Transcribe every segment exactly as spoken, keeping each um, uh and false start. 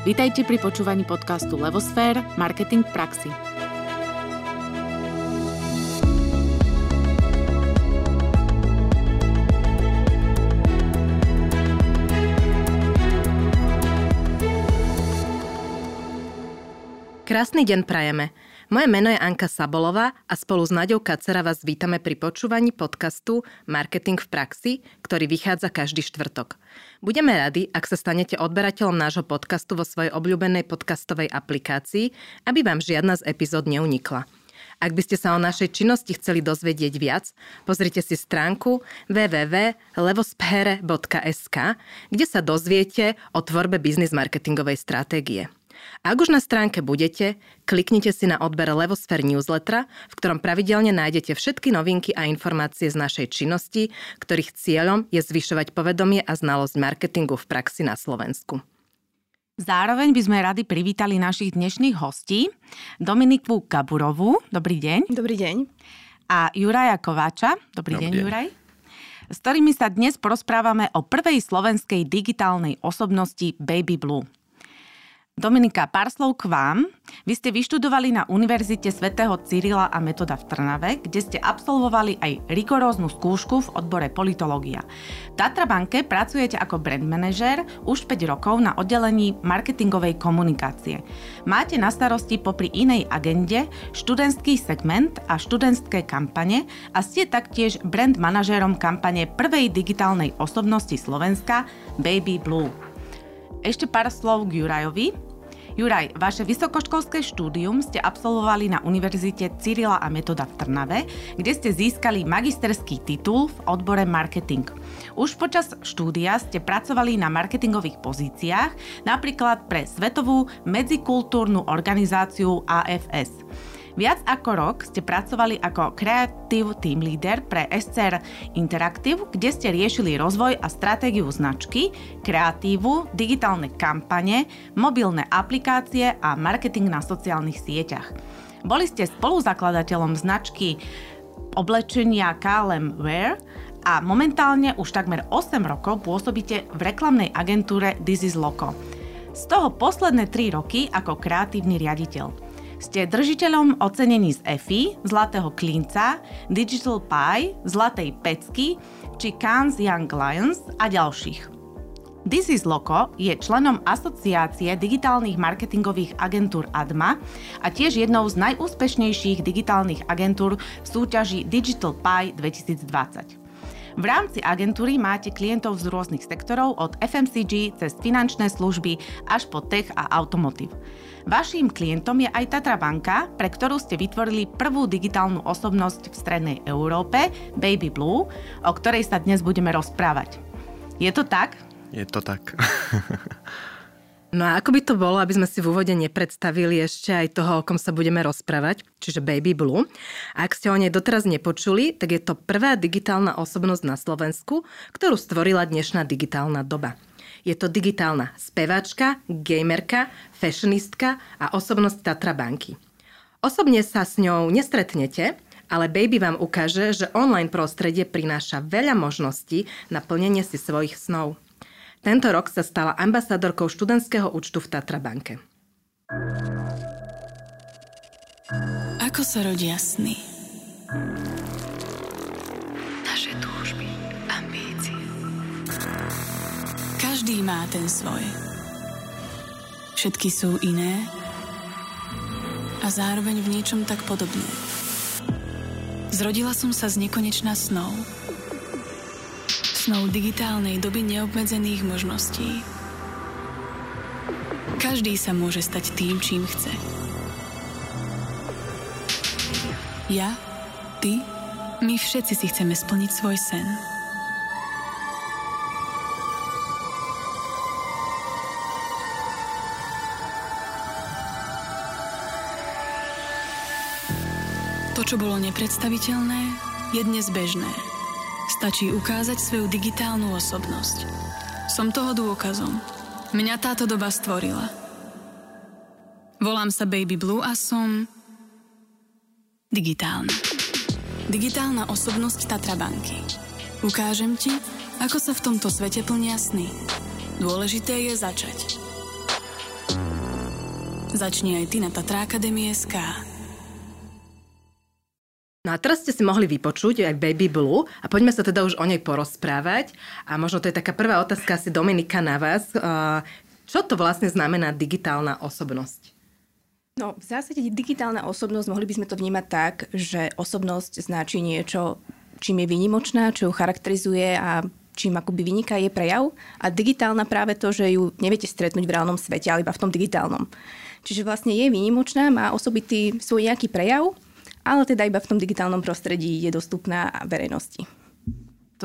Vítajte pri počúvaní podcastu LevoSphere – Marketing v praxi. Krásny deň prajeme. Moje meno je Anka Sabolová a spolu s Naďou Kacera vás vítame pri počúvaní podcastu Marketing v praxi, ktorý vychádza každý štvrtok. Budeme radi, ak sa stanete odberateľom nášho podcastu vo svojej obľúbenej podcastovej aplikácii, aby vám žiadna z epizód neunikla. Ak by ste sa o našej činnosti chceli dozvedieť viac, pozrite si stránku w w w bodka levosphere bodka es ka, kde sa dozviete o tvorbe biznis marketingovej stratégie. Ak už na stránke budete, kliknite si na odber LevoSphere newslettera, v ktorom pravidelne nájdete všetky novinky a informácie z našej činnosti, ktorých cieľom je zvyšovať povedomie a znalosť marketingu v praxi na Slovensku. Zároveň by sme radi privítali našich dnešných hostí, Dominiku Gaburovú, dobrý deň. Dobrý deň. A Juraja Kováča, dobrý, dobrý deň, deň Juraj. S ktorými sa dnes porozprávame o prvej slovenskej digitálnej osobnosti Baby Blue. Dominika, pár slov k vám. Vy ste vyštudovali na Univerzite svätého Cyrila a Metoda v Trnave, kde ste absolvovali aj rigoróznu skúšku v odbore politológia. V Tatra Banke pracujete ako brand manažer už päť rokov na oddelení marketingovej komunikácie. Máte na starosti popri inej agende študentský segment a študentské kampane a ste taktiež brand manažérom kampane prvej digitálnej osobnosti Slovenska Baby Blue. Ešte pár slov k Jurajovi. Juraj, vaše vysokoškolské štúdium ste absolvovali na Univerzite Cyrila a Metoda v Trnave, kde ste získali magisterský titul v odbore marketing. Už počas štúdia ste pracovali na marketingových pozíciách, napríklad pre Svetovú medzikultúrnu organizáciu á ef es. Viac ako rok ste pracovali ako Creative Team Leader pre es cé er Interactive, kde ste riešili rozvoj a stratégiu značky, kreatívu, digitálne kampane, mobilné aplikácie a marketing na sociálnych sieťach. Boli ste spoluzakladateľom značky oblečenia Kalem Wear a momentálne už takmer osem rokov pôsobíte v reklamnej agentúre This is Loco. Z toho posledné tri roky ako kreatívny riaditeľ. Ste držiteľom ocenení z Effie, Zlatého Klinca, Digital Pie, Zlatej Pecky či Cannes Young Lions a ďalších. This is Loco je členom Asociácie digitálnych marketingových agentúr á dé em á a tiež jednou z najúspešnejších digitálnych agentúr v súťaži Digital Pie dvetisícdvadsať. V rámci agentúry máte klientov z rôznych sektorov od ef em cé gé cez finančné služby až po tech a automotív. Vaším klientom je aj Tatra Banka, pre ktorú ste vytvorili prvú digitálnu osobnosť v strednej Európe, Baby Blue, o ktorej sa dnes budeme rozprávať. Je to tak? Je to tak. No a ako by to bolo, aby sme si v úvode nepredstavili ešte aj toho, o kom sa budeme rozprávať, čiže Baby Blue. A ak ste o nej doteraz nepočuli, tak je to prvá digitálna osobnosť na Slovensku, ktorú stvorila dnešná digitálna doba. Je to digitálna speváčka, gamerka, fashionistka a osobnosť Tatra Banky. Osobne sa s ňou nestretnete, ale Baby vám ukáže, že online prostredie prináša veľa možností na plnenie si svojich snov. Tento rok sa stala ambasádorkou študentského účtu v Tatra Banke. Ako sa rodia sny? Naše túžby, ambície. Každý má ten svoj. Všetky sú iné a zároveň v niečom tak podobné. Zrodila som sa z nekonečna snov. Snou digitálnej doby neobmedzených možností. Každý sa môže stať tým, čím chce. Ja, ty, my všetci si chceme splniť svoj sen. To, čo bolo nepredstaviteľné, je dnes bežné. Stačí ukázať svoju digitálnu osobnosť. Som toho dôkazom. Mňa táto doba stvorila. Volám sa Baby Blue a som digitálna. Digitálna osobnosť Tatra Banky. Ukážem ti, ako sa v tomto svete plnia sny. Dôležité je začať. Začni aj ty na Tatra Academy es ká. No a teraz ste si mohli vypočuť aj Baby Blue a poďme sa teda už o nej porozprávať. A možno to je taká prvá otázka asi Dominika na vás. Čo to vlastne znamená digitálna osobnosť? No, v zásade digitálna osobnosť, mohli by sme to vnímať tak, že osobnosť značí niečo, čím je výnimočná, čo ju charakterizuje a čím akoby vyniká jej prejav. A digitálna práve to, že ju neviete stretnúť v reálnom svete, ale iba v tom digitálnom. Čiže vlastne je výnimočná, má osobitý svoj nejaký prejav, ale teda iba v tom digitálnom prostredí je dostupná verejnosti.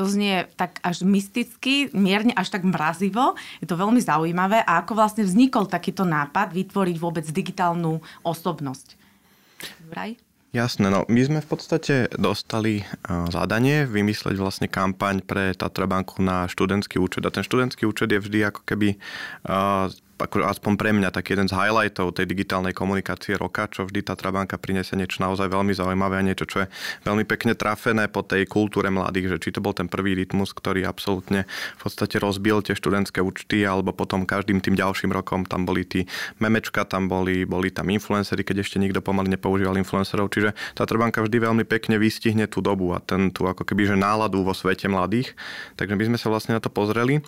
To znie tak až mysticky, mierne až tak mrazivo. Je to veľmi zaujímavé. A ako vlastne vznikol takýto nápad vytvoriť vôbec digitálnu osobnosť? Vraj? Jasné, no my sme v podstate dostali uh, zadanie vymysleť vlastne kampaň pre Tatra Banku na študentský účet. A ten študentský účet je vždy ako keby, uh, ako, aspoň pre mňa, taký jeden z highlightov tej digitálnej komunikácie roka, čo vždy Tatra Banka priniesie niečo naozaj veľmi zaujímavé a niečo, čo je veľmi pekne trafené po tej kultúre mladých. Že či to bol ten prvý rytmus, ktorý absolútne v podstate rozbil tie študentské účty, alebo potom každým tým ďalším rokom tam boli tí memečka, tam boli, boli tam influenceri, keď ešte nikto pomaly nepoužíval influencerov. Čiže Tatra Banka vždy veľmi pekne vystihne tú dobu a ten tú ako keby že náladu vo svete mladých. Takže my sme sa vlastne na to pozreli,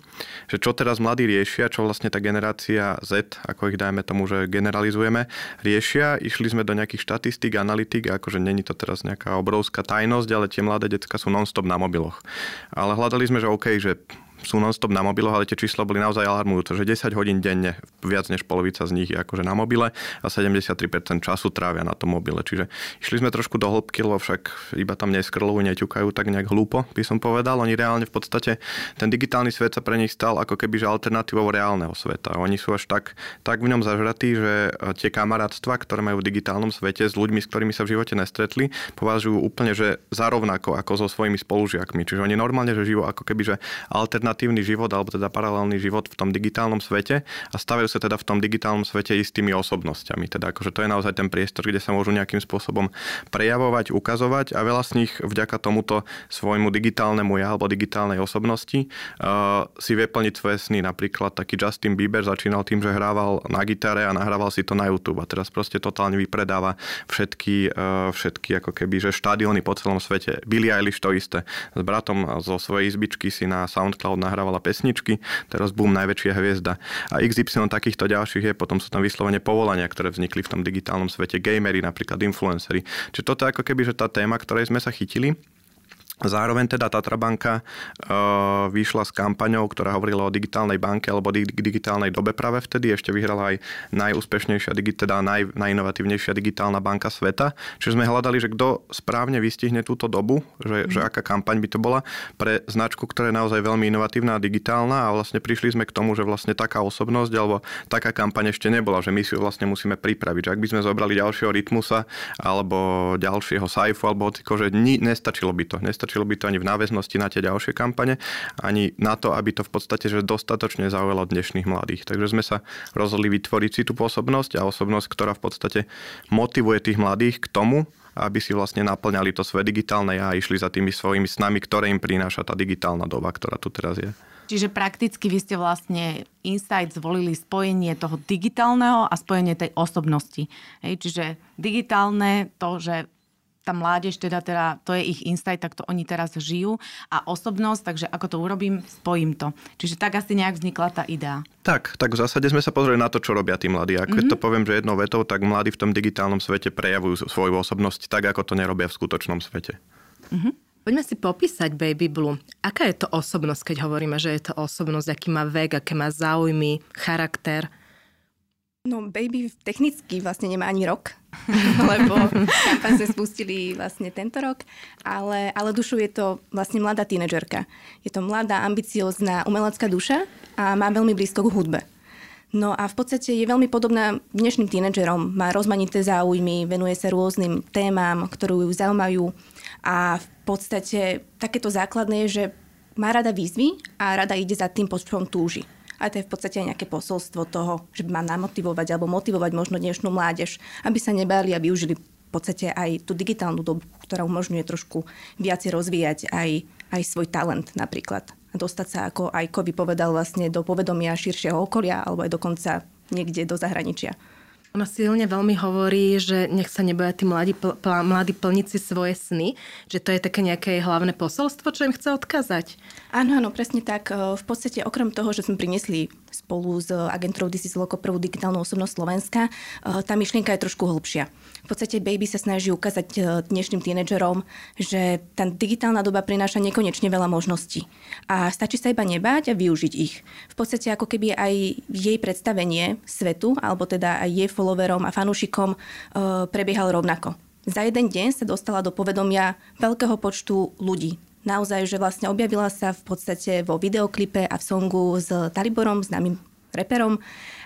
že čo teraz mladí riešia, čo vlastne tá generácia Z, ako ich dajme tomu, že generalizujeme, riešia. Išli sme do nejakých štatistík, analytík, akože není to teraz nejaká obrovská tajnosť, ale tie mladé decka sú non-stop na mobiloch. Ale hľadali sme, že OK, že sú non-stop na mobiloch, ale tie čísla boli naozaj alarmujúce, že desať hodín denne, viac než polovica z nich je akože na mobile a sedemdesiattri percent času trávia na tom mobile. Čiže išli sme trošku do hĺbky, lebo však iba tam neskrlujú, neťukajú tak nejak hlúpo, by som povedal. Oni reálne v podstate, ten digitálny svet sa pre nich stal ako keby že alternatívou reálneho sveta. Oni sú až tak, tak v ňom zažratí, že tie kamarátstvá, ktoré majú v digitálnom svete s ľuďmi, s ktorými sa v živote nestretli, považujú úplne že za rovnako ako so svojimi spolužiakmi. Čiže oni normálne že žijú ako keby že alternatívou alternatívny život, alebo teda paralelný život v tom digitálnom svete a stavajú sa teda v tom digitálnom svete istými osobnosťami. Teda akože to je naozaj ten priestor, kde sa môžu nejakým spôsobom prejavovať, ukazovať a veľa z nich vďaka tomuto svojmu digitálnemu ja alebo digitálnej osobnosti uh, si vie plniť svoje sny. Napríklad taký Justin Bieber začínal tým, že hrával na gitare a nahrával si to na YouTube a teraz proste totálne vypredáva všetky, uh, všetky ako keby, že štadióny po celom svete. Billie Eilish to isté. S bratom zo svojej izbičky si na SoundCloud nahrávala pesničky, teraz boom, najväčšia hviezda. A iks ypsilon takýchto ďalších je, potom sú tam vyslovene povolania, ktoré vznikli v tom digitálnom svete, gamery, napríklad influenceri. Čiže toto je ako keby, že tá téma, ktorej sme sa chytili. Zároveň teda Tatra Banka e, vyšla s kampaňou, ktorá hovorila o digitálnej banke alebo dig- digitálnej dobe práve vtedy. Ešte vyhrala aj najúspešnejšia, teda naj, najinovatívnejšia digitálna banka sveta. Čiže sme hľadali, že kto správne vystihne túto dobu, že, mm. že aká kampaň by to bola pre značku, ktorá je naozaj veľmi inovatívna a digitálna a vlastne prišli sme k tomu, že vlastne taká osobnosť alebo taká kampaň ešte nebola, že my si ju vlastne musíme pripraviť. Že ak by sme zobrali ďalšieho Rytmusa alebo ďalšieho Saifu alebo hocikoho, že ni- nestačilo by to. Nestačilo Stačilo by to ani v náväznosti na tie ďalšie kampane, ani na to, aby to v podstate že dostatočne zaujalo dnešných mladých. Takže sme sa rozhodli vytvoriť si tú pôsobnosť a osobnosť, ktorá v podstate motivuje tých mladých k tomu, aby si vlastne naplňali to svoje digitálne ja a išli za tými svojimi snami, ktoré im prináša tá digitálna doba, ktorá tu teraz je. Čiže prakticky vy ste vlastne Insight zvolili spojenie toho digitálneho a spojenie tej osobnosti. Hej, čiže digitálne to, že tá mládež, teda, teda to je ich insight, tak to oni teraz žijú a osobnosť, takže ako to urobím, spojím to. Čiže tak asi nejak vznikla tá idea. Tak, tak v zásade sme sa pozreli na to, čo robia tí mladí. A keď mm-hmm. to poviem, že jednou vetou, tak mladí v tom digitálnom svete prejavujú svoju osobnosť tak, ako to nerobia v skutočnom svete. Mm-hmm. Poďme si popísať Baby Blue. Aká je to osobnosť, keď hovoríme, že je to osobnosť, aký má vek, aké má záujmy, charakter? No, Baby technicky vlastne nemá ani rok, lebo kampaň sme spustili vlastne tento rok, ale, ale dušu je to vlastne mladá tínedžerka. Je to mladá, ambiciózna, umelecká duša a má veľmi blízko k hudbe. No a v podstate je veľmi podobná dnešným tínedžerom. Má rozmanité záujmy, venuje sa rôznym témam, ktoré ju zaujímajú a v podstate takéto základné je, že má rada výzvy a rada ide za tým, po čom túži. A to je v podstate aj nejaké posolstvo toho, že by ma namotivovať alebo motivovať možno dnešnú mládež, aby sa nebáli a využili v podstate aj tú digitálnu dobu, ktorá umožňuje trošku viac rozvíjať aj, aj svoj talent napríklad. A dostať sa, ako aj Kovi povedal, vlastne do povedomia širšieho okolia alebo aj dokonca niekde do zahraničia. Ona silne veľmi hovorí, že nech sa neboja tí mladí, pl- pl- mladí plniť si svoje sny, že to je také nejaké hlavné posolstvo, čo im chce odkázať. Áno, áno, presne tak. V podstate okrem toho, že sme priniesli spolu s agentúrou This is Loco prvú digitálnu osobnosť Slovenska, tá myšlienka je trošku hlbšia. V podstate Baby sa snaží ukázať dnešným tínedžerom, že tá digitálna doba prináša nekonečne veľa možností. A stačí sa iba nebáť a využiť ich. V podstate ako keby aj jej predstavenie svetu, alebo teda aj jej followerom a fanúšikom e, prebiehal rovnako. Za jeden deň sa dostala do povedomia veľkého počtu ľudí. Naozaj, že vlastne objavila sa v podstate vo videoklipe a v songu s Taliborom, známym reperom,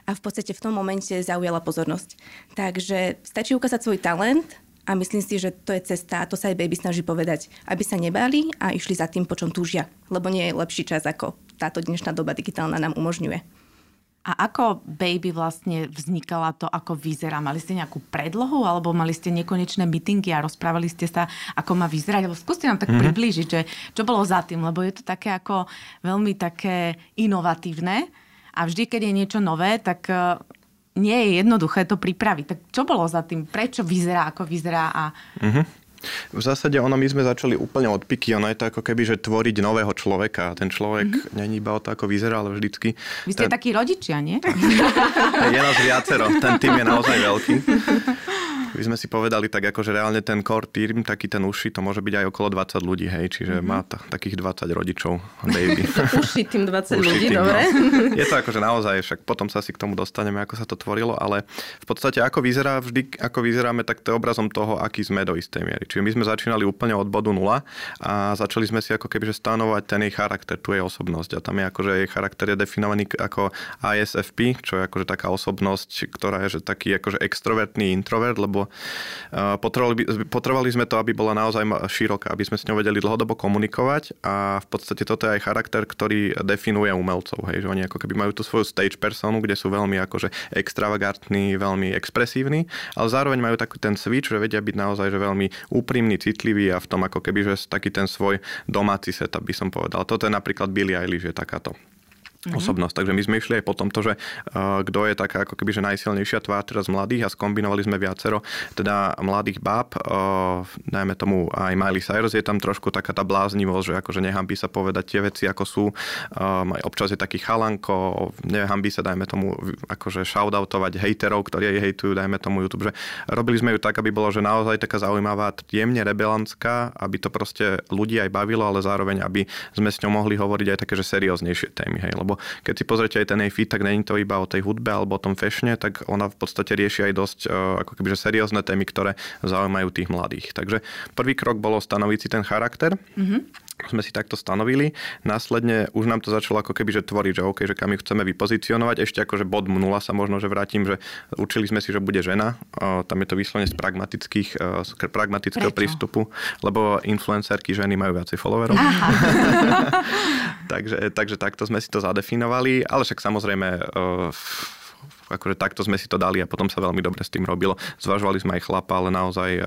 a v podstate v tom momente zaujala pozornosť. Takže stačí ukázať svoj talent a myslím si, že to je cesta a to sa aj Baby snaží povedať, aby sa nebáli a išli za tým, po čom túžia. Lebo nie je lepší čas, ako táto dnešná doba digitálna nám umožňuje. A ako Baby vlastne vznikala, to, ako vyzerá? Mali ste nejakú predlohu alebo mali ste nekonečné meetingy a rozprávali ste sa, ako má vyzerať? Lebo skúste nám tak mm-hmm. priblížiť, že čo bolo za tým, lebo je to také ako veľmi také inovatívne a vždy, keď je niečo nové, tak nie je jednoduché to pripraviť. Tak čo bolo za tým? Prečo vyzerá, ako vyzerá? A... Mm-hmm. V zásade ono, my sme začali úplne od piky. Ono je to ako keby, že tvoriť nového človeka. Ten človek mm-hmm. není iba o to, ako vyzerá, ale vždycky... Vy ste ten... takí rodičia, nie? Je nás viacero. Ten tým je naozaj veľký. My sme si povedali tak, ako, že reálne ten core team, taký ten uši, to môže byť aj okolo dvadsať ľudí, hej. Čiže mm-hmm. má t- takých dvadsať rodičov, Baby. Uši tým dvadsať uši ľudí, tým, dobre. No. Je to akože naozaj, však potom sa si k tomu dostaneme, ako sa to tvorilo, ale v podstate ako vyzerá vždy, ako vyzeráme, tak to obrazom toho, aký sme do istej miery. Čiže my sme začínali úplne od bodu nula a začali sme si ako keby že stanovať ten jej charakter, tu jej osobnosť. A tam je akože jej charakter je definovaný ako I S F P, čo je akože taká osobnosť, ktorá je že taký akože extrovertný introvert, lebo potrebovali, potrebovali sme to, aby bola naozaj široká, aby sme s ňou vedeli dlhodobo komunikovať a v podstate toto je aj charakter, ktorý definuje umelcov, hej, že oni ako keby majú tú svoju stage personu, kde sú veľmi akože extravagantní, veľmi expresívni, ale zároveň majú taký ten switch, že vedia byť naozaj že veľmi úprimný, citlivý a v tom ako keby, že taký ten svoj domáci setup by som povedal. Toto je napríklad Billie Eilish, je takáto mm-hmm. osobnosť. Takže my sme išli aj po tomto, že uh, kto je taká ako keby, že najsilnejšia tvár teraz mladých a skombinovali sme viacero teda mladých báb, uh, najmä tomu aj Miley Cyrus, je tam trošku taká tá bláznivosť, že akože nehambí sa povedať tie veci, ako sú. Um, aj občas je taký chalanko, nehambí sa, dajme tomu, akože shoutoutovať hejterov, ktorí jej hejtujú, dajme tomu YouTube, že robili sme ju tak, aby bolo, že naozaj taká zaujímavá, jemne rebelanská, aby to proste ľudí aj bavilo, ale zároveň, aby sme s ňou mohli hovoriť aj také, že serióznejšie témy, hej, lebo keď si pozrite aj ten jej feed, tak není to iba o tej hudbe alebo o tom fashione, tak ona v podstate rieši aj dosť ako kebyže seriózne témy, ktoré zaujímajú tých mladých. Takže prvý krok bolo stanoviť si ten charakter. Mm-hmm. Sme si takto stanovili. Následne už nám to začalo ako keby, že tvoriť, že okej, okay, že kam ju chceme vypozicionovať. Ešte akože bod nula sa možno, že vrátim, že učili sme si, že bude žena. O, tam je to výslovne z pragmatických, z pragmatického Prečo? prístupu, lebo influencerky ženy majú viacej followerov. takže, takže takto sme si to zadefinovali, ale však samozrejme... O, akože takto sme si to dali a potom sa veľmi dobre s tým robilo. Zvažovali sme aj chlapa, ale naozaj,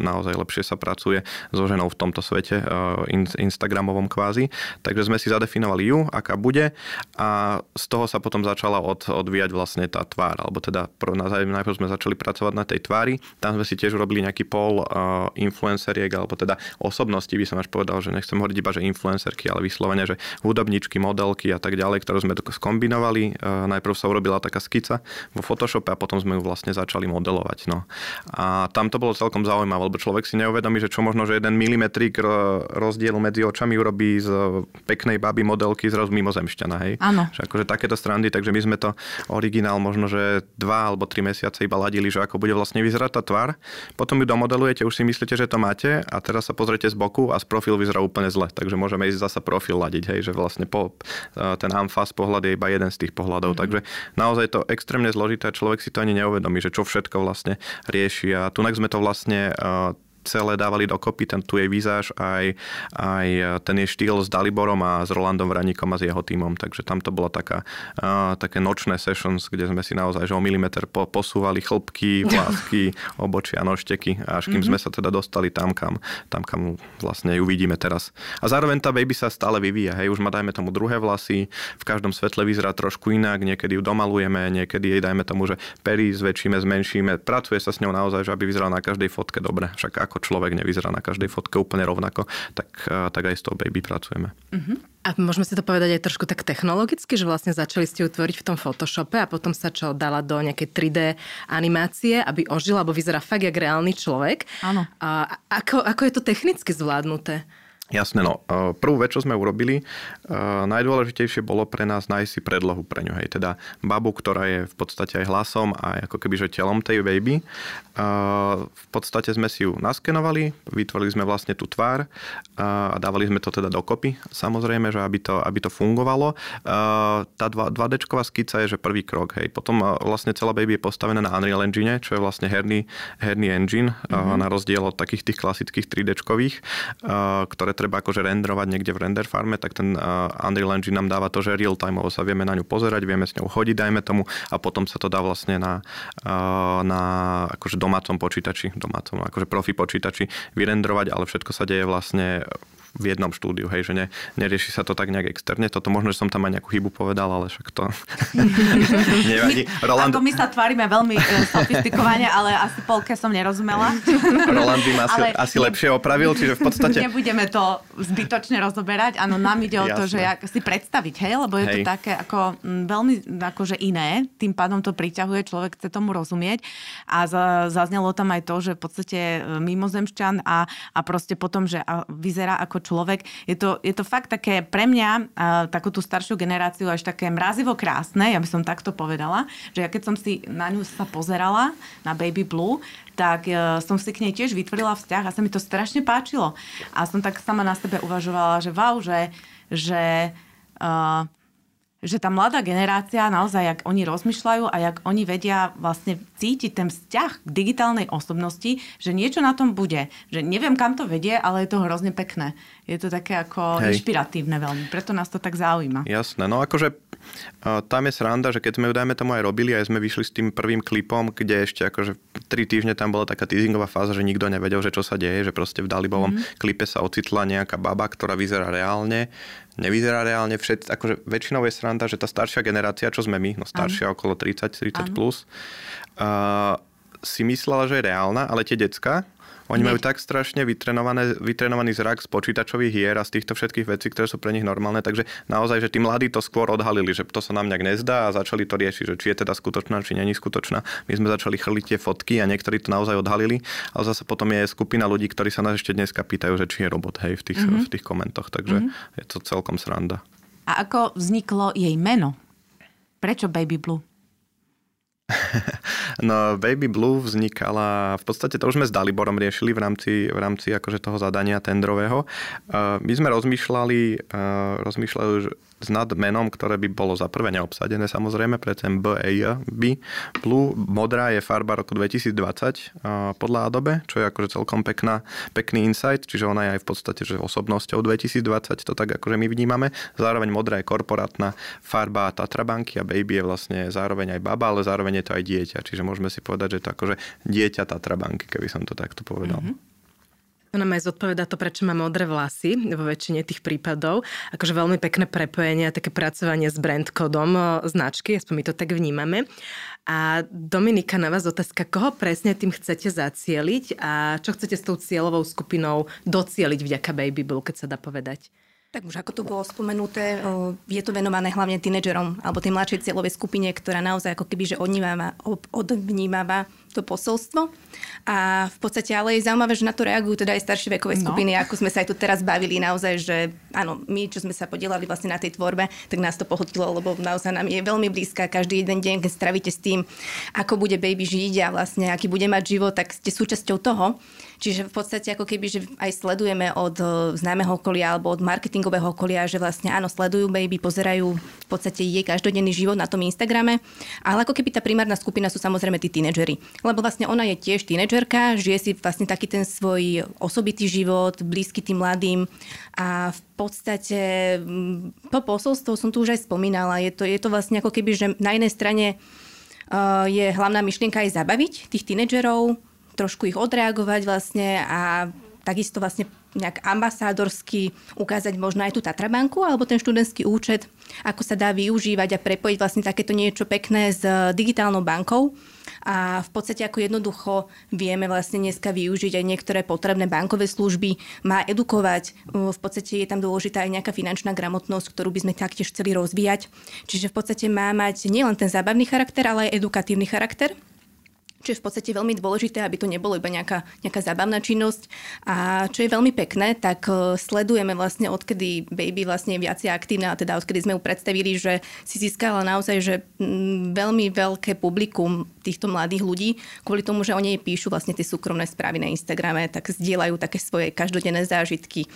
naozaj lepšie sa pracuje so ženou v tomto svete, in, instagramovom kvázi. Takže sme si zadefinovali ju, aká bude a z toho sa potom začala od, odvíjať vlastne tá tvár. Alebo teda najprv sme začali pracovať na tej tvári, tam sme si tiež urobili nejaký pol uh, influenceriek, alebo teda osobnosti by som až povedal, že nechcem hovoriť iba, že influencerky, ale vyslovene, že hudobničky, modelky a tak ďalej, ktoré sme skombinovali. Uh, najprv sa urobila taká skica vo Photoshope a potom sme ju vlastne začali modelovať. No. A tam to bolo celkom zaujímavé, lebo človek si neuvedomí, že čo možno, že jeden milimetrík rozdielu medzi očami urobí z peknej baby modelky zrazu mimozemšťana, hej? Áno. Že akože takéto strandy, takže my sme to originál možno, že dva alebo tri mesiace iba ladili, že ako bude vlastne vyzerať tá tvár. Potom ju domodelujete, už si myslíte, že to máte a teraz sa pozriete z boku a z profil vyzerá úplne zle, takže môžeme ísť zasa profil ladiť, hej? Že vlastne po, ten amfas pohľad je iba jeden z tých pohľadov, mm-hmm. takže naozaj to extra extrémne zložité a človek si to ani neuvedomí, že čo všetko vlastne rieši a tunak sme to vlastne uh, celé dávali dokopy, ten tu jej výzáž, aj, aj ten jej štýl s Daliborom a s Rolandom Vraníkom a s jeho tímom. Takže tam to bolo taká, uh, také nočné sessions, kde sme si naozaj že o milimeter po, posúvali chlpky, vlásky, obočia, nožteky, až kým mm-hmm. sme sa teda dostali tam, kam, tam, kam vlastne ju vidíme teraz. A zároveň tá baby sa stále vyvíja. Hej, už má, dajme tomu, druhé vlasy, v každom svetle vyzerá trošku inak, niekedy ju domalujeme, niekedy jej, dajme tomu, že pery zväčšíme, zmenšíme. Pracuje sa s ňou naozaj, že aby vyzerala na každej fotke dobre. Však ako človek nevyzerá na každej fotke úplne rovnako, tak, tak aj s tou baby pracujeme. Uh-huh. A môžeme si to povedať aj trošku tak technologicky, že vlastne začali ste ju tvoriť v tom Photoshope a potom sa čo dala do nejakej tri dé animácie, aby ožila, alebo vyzerá fakt jak reálny človek. Áno. A ako, ako je to technicky zvládnuté? Jasné, no. Prvú vec, čo sme urobili, najdôležitejšie bolo pre nás nájsť si predlohu pre ňu. Hej, teda babu, ktorá je v podstate aj hlasom a ako keby, že telom tej baby. V podstate sme si ju naskenovali, vytvorili sme vlastne tú tvár a dávali sme to teda dokopy. Samozrejme, že aby to, aby to fungovalo. Tá dvojdéčková skica je, že prvý krok. Hej. Potom vlastne celá baby je postavená na Unreal Engine, čo je vlastne herný, herný engine, mm-hmm. na rozdiel od takých tých klasických tri déčkových, ktoré treba akože renderovať niekde v render farme, tak ten Unreal Engine nám dáva to, že real-timeovo sa vieme na ňu pozerať, vieme s ňou chodiť, dajme tomu, a potom sa to dá vlastne na, na akože domácom počítači, domácom, akože profi počítači vyrenderovať, ale všetko sa deje vlastne v jednom štúdiu, hej, že ne, nerieši sa to tak nejak externe. Toto možno, že som tam aj nejakú chybu povedal, ale však to nevadí. Roland... Ako my sa tvárime veľmi sofistikovane, ale asi polke som nerozumela. Roland by ma asi, ale... asi lepšie opravil, čiže v podstate... Nebudeme to zbytočne rozoberať. Áno, nám ide o to, že jak si predstaviť, hej, lebo je hej. to také ako veľmi akože iné. Tým pádom to priťahuje, človek chce tomu rozumieť. A zaznelo tam aj to, že v podstate mimozemšťan a, a proste potom, že vyzerá ako človek. Je to, je to fakt také pre mňa, takú tú staršiu generáciu až také mrazivo krásne, ja by som takto povedala, že ja keď som si na ňu sa pozerala, na Baby Blue, tak e, som si k nej tiež vytvorila vzťah a sa mi to strašne páčilo. A som tak sama na sebe uvažovala, že wow, že, že, e, že tá mladá generácia, naozaj, jak oni rozmýšľajú a jak oni vedia vlastne cítiť ten vzťah k digitálnej osobnosti, že niečo na tom bude. Že neviem, kam to vedie, ale je to hrozne pekné. Je to také ako Hej. inšpiratívne veľmi. Preto nás to tak zaujíma. Jasné. No akože tam je sranda, že keď sme ju, dajme tomu, aj robili, aj sme vyšli s tým prvým klipom, kde ešte akože tri týždne tam bola taká teasingová fáza, že nikto nevedel, že čo sa deje, že proste v Dalibovom mm-hmm. klipe sa ocitla nejaká baba, ktorá vyzerá reálne, nevyzerá reálne. Všet, akože väčšinou je sranda, že tá staršia generácia, čo sme my, no staršia Am. okolo tridsať, tridsať Am. plus, uh, si myslela, že je reálna, ale tie decká, oni majú tak strašne vytrenovaný zrak z počítačových hier a z týchto všetkých vecí, ktoré sú pre nich normálne. Takže naozaj, že tí mladí to skôr odhalili, že to sa nám nejak nezdá a začali to riešiť, že či je teda skutočná, či není skutočná. My sme začali chrliť tie fotky a niektorí to naozaj odhalili. Ale zase potom je skupina ľudí, ktorí sa nás ešte dneska pýtajú, že či je robot, hej, v tých, mm-hmm. v tých komentoch. Takže mm-hmm. je to celkom sranda. A ako vzniklo jej meno? Prečo Baby Blue? No, Baby Blue vznikala, v podstate to už sme s Daliborom riešili v rámci, v rámci akože toho zadania tendrového. Uh, my sme rozmýšľali, uh, rozmýšľali už nad menom, ktoré by bolo za prvé neobsadené, samozrejme, pre ten B A B. Blue, modrá je farba roku dvetisícdvadsať uh, podľa Adobe, čo je akože celkom pekná, pekný insight, čiže ona je aj v podstate že osobnosťou dvetisícdvadsať, to tak akože my vnímame. Zároveň modrá je korporátna farba Tatra Banky a Baby je vlastne zároveň aj baba, ale zároveň je to aj dieťa, čiže môžeme si povedať, že to akože dieťa Tatra Banky, keby som to takto povedal. Mm-hmm. To nám aj zodpovedá to, prečo má modré vlasy vo väčšine tých prípadov. Akože veľmi pekné prepojenie, také pracovanie s brand kódom značky, aspoň my to tak vnímame. A Dominika, na vás otázka, koho presne tým chcete zacieliť a čo chcete s tou cieľovou skupinou docieliť vďaka Baby Blue, keď sa dá povedať? Tak už ako tu bolo spomenuté, je to venované hlavne tínedžerom alebo tej mladšej cieľovej skupine, ktorá naozaj ako kebyže odnímava, odnímava to posolstvo. A v podstate ale je zaujímavé, že na to reagujú teda aj staršie vekové skupiny, no. Ako sme sa aj tu teraz bavili naozaj, že áno, my, čo sme sa podielali vlastne na tej tvorbe, tak nás to pohodilo, lebo naozaj nám je veľmi blízka. Každý jeden deň, keď stravíte s tým, ako bude baby žiť a vlastne aký bude mať život, tak ste súčasťou toho. Čiže v podstate ako keby, že aj sledujeme od známeho okolia alebo od marketing marketingového okolia, že vlastne áno, sledujú Baby, pozerajú v podstate jej každodenný život na tom Instagrame, ale ako keby tá primárna skupina sú samozrejme tí tínedžeri. Lebo vlastne ona je tiež tínedžerka, žije si vlastne taký ten svoj osobitý život, blízky tým mladým a v podstate to posolstvo som tu už aj spomínala. Je to, je to vlastne ako keby, že na jednej strane je hlavná myšlienka aj zabaviť tých tínedžerov, trošku ich odreagovať vlastne a takisto vlastne nejak ambasádorsky ukázať možno aj tú Tatra Banku alebo ten študentský účet, ako sa dá využívať a prepojiť vlastne takéto niečo pekné s digitálnou bankou. A v podstate ako jednoducho vieme vlastne dneska využiť aj niektoré potrebné bankové služby, má edukovať. V podstate je tam dôležitá aj nejaká finančná gramotnosť, ktorú by sme taktiež chceli rozvíjať. Čiže v podstate má mať nielen ten zábavný charakter, ale aj edukatívny charakter. Čo je v podstate veľmi dôležité, aby to nebolo iba nejaká, nejaká zábavná činnosť. A čo je veľmi pekné, tak sledujeme vlastne, odkedy Baby vlastne je viacej aktívna, a teda odkedy sme ju predstavili, že si získala naozaj že veľmi veľké publikum týchto mladých ľudí, kvôli tomu, že o nej píšu vlastne tie súkromné správy na Instagrame, tak zdieľajú také svoje každodenné zážitky.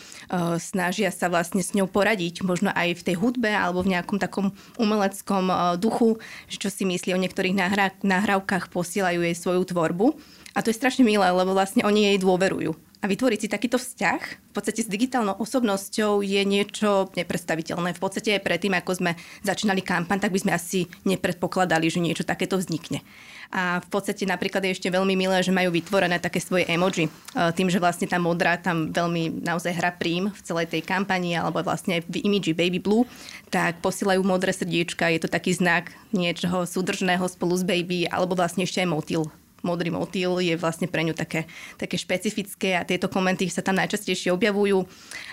Snažia sa vlastne s ňou poradiť, možno aj v tej hudbe alebo v nejakom takom umeleckom duchu, čo si myslí o niektorých nahrávkach, nahrávkach posielajú jej svoju tvorbu. A to je strašne milé, lebo vlastne oni jej dôverujú. A vytvoriť si takýto vzťah v podstate s digitálnou osobnosťou je niečo nepredstaviteľné. V podstate aj predtým, ako sme začínali kampaň, tak by sme asi nepredpokladali, že niečo takéto vznikne. A v podstate napríklad je ešte veľmi milé, že majú vytvorené také svoje emoji. Tým, že vlastne tá modrá tam veľmi naozaj hrá prím v celej tej kampani, alebo vlastne v imidži Baby Blue, tak posielajú modré srdiečka. Je to taký znak niečoho súdržného spolu s Baby, alebo vlastne ešte aj motýl. Modrý motýl je vlastne pre ňu také, také špecifické a tieto komenty sa tam najčastejšie objavujú.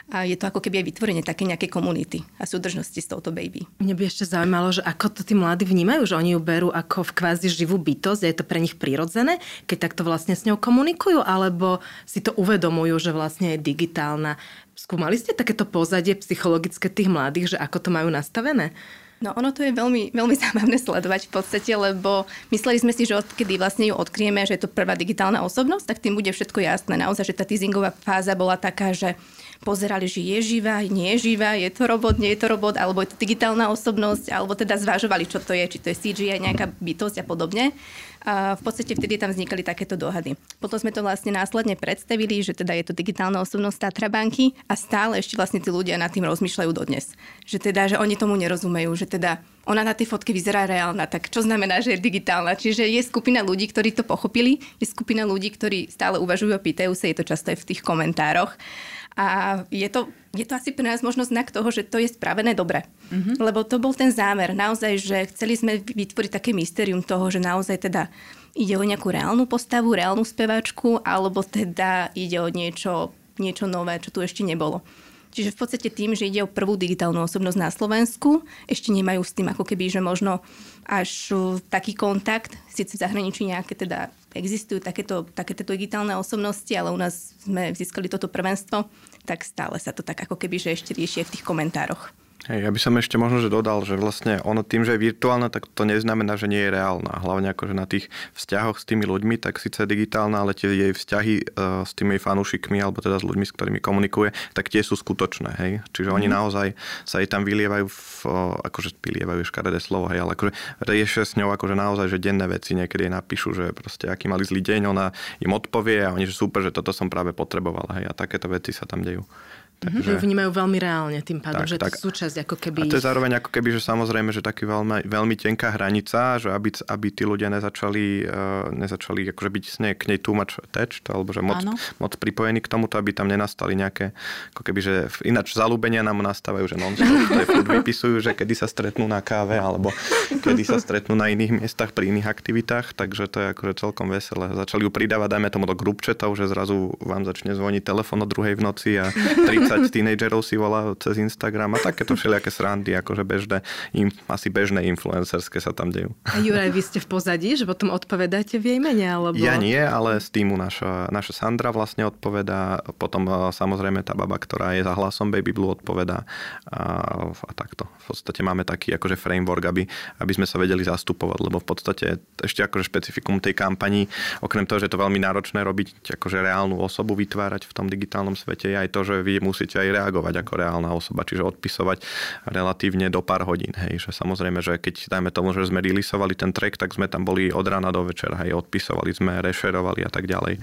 A je to ako keby aj vytvorenie také nejakej komunity a súdržnosti s touto Baby. Mne by ešte zaujímalo, že ako to tí mladí vnímajú, že oni ju berú ako v kvázi živú bytosť, je to pre nich prirodzené, keď takto vlastne s ňou komunikujú, alebo si to uvedomujú, že vlastne je digitálna. Skúmali ste takéto pozadie psychologické tých mladých, že ako to majú nastavené? No ono to je veľmi, veľmi zábavné sledovať v podstate, lebo mysleli sme si, že odkedy vlastne ju odkryjeme, že je to prvá digitálna osobnosť, tak tým bude všetko jasné. Naozaj, že tá teasingová fáza bola taká, že pozerali, že je živá, nie je živá, je to robot, nie je to robot, alebo je to digitálna osobnosť, alebo teda zvažovali, čo to je, či to je cé gé í, nejaká bytosť a podobne. A v podstate vtedy tam vznikali takéto dohady. Potom sme to vlastne následne predstavili, že teda je to digitálna osobnosť Tatra Banky a stále ešte vlastne tí ľudia nad tým rozmýšľajú dodnes. Že teda, že oni tomu nerozumejú, že teda ona na tej fotke vyzerá reálna, tak čo znamená, že je digitálna? Čiže je skupina ľudí, ktorí to pochopili, je skupina ľudí, ktorí stále uvažujú a pýtajú sa, je to často aj v tých komentároch. A je to, je to asi pre nás možno znak toho, že to je spravené dobre. Mm-hmm. Lebo to bol ten zámer. Naozaj, že chceli sme vytvoriť také mystérium toho, že naozaj teda ide o nejakú reálnu postavu, reálnu speváčku, alebo teda ide o niečo, niečo nové, čo tu ešte nebolo. Čiže v podstate tým, že ide o prvú digitálnu osobnosť na Slovensku, ešte nemajú s tým ako keby, že možno až taký kontakt, síce v zahraničí nejaké teda existujú takéto, takéto digitálne osobnosti, ale u nás sme získali toto prvenstvo, tak stále sa to tak ako keby, že ešte riešie v tých komentároch. Hej, ja by som ešte možno, že dodal, že vlastne ono tým, že je virtuálna, tak to neznamená, že nie je reálna. Hlavne akože na tých vzťahoch s tými ľuďmi, tak síce digitálna, ale tie jej vzťahy uh, s tými jej fanúšikmi, alebo teda s ľuďmi, s ktorými komunikuje, tak tie sú skutočné. Hej? Čiže mm. oni naozaj sa jej tam vylievajú, v, uh, akože vylievajú škaredé slovo, hej, ale akože riešia s ňou akože naozaj, že denné veci niekedy jej napíšu, že proste aký mali zlý deň, ona im odpovie a oni, že super, že toto som práve potrebovala. Hej? A takéto veci sa tam dejú. Takže ju vnímajú veľmi reálne tým pádom, tak, že tak. Súčasť ako keby... A to je zároveň ako keby, že samozrejme, že taký veľmi, veľmi tenká hranica, že aby, aby tí ľudia nezačali, uh, nezačali akože byť s nej, k nej too much attached, alebo že moc, moc pripojení k tomuto, aby tam nenastali nejaké, ako keby, že ináč zalúbenia nám nastávajú, že non-stop vypisujú, že kedy sa stretnú na káve, alebo kedy sa stretnú na iných miestach, pri iných aktivitách, takže to je akože celkom veselé. Začali ju pridávať, dajme tomu do grupčetov, že zrazu vám začne zvoniť telefón o druhej v noci a tridsať tínejderov si volá cez Instagram a takéto všelijaké srandy, akože bežné, im, asi bežné influencerské sa tam dejú. A Juraj, vy ste v pozadí, že potom odpovedáte v jej mene? Alebo... Ja nie, ale z týmu naša, naša Sandra vlastne odpovedá, potom samozrejme tá baba, ktorá je za hlasom Baby Blue, odpovedá a, a takto. V podstate máme taký akože framework, aby, aby sme sa vedeli zastupovať, lebo v podstate ešte akože špecifikum tej kampani, okrem toho, že je to veľmi náročné robiť akože reálnu osobu vytvárať v tom digitálnom svete, je aj to, že vy mu musíte aj reagovať ako reálna osoba, čiže odpisovať relatívne do pár hodín. Hej. Že samozrejme, že keď dajme tomu, že sme releaseovali ten track, tak sme tam boli od rána do večera, hej, odpisovali sme, rešerovali a tak ďalej.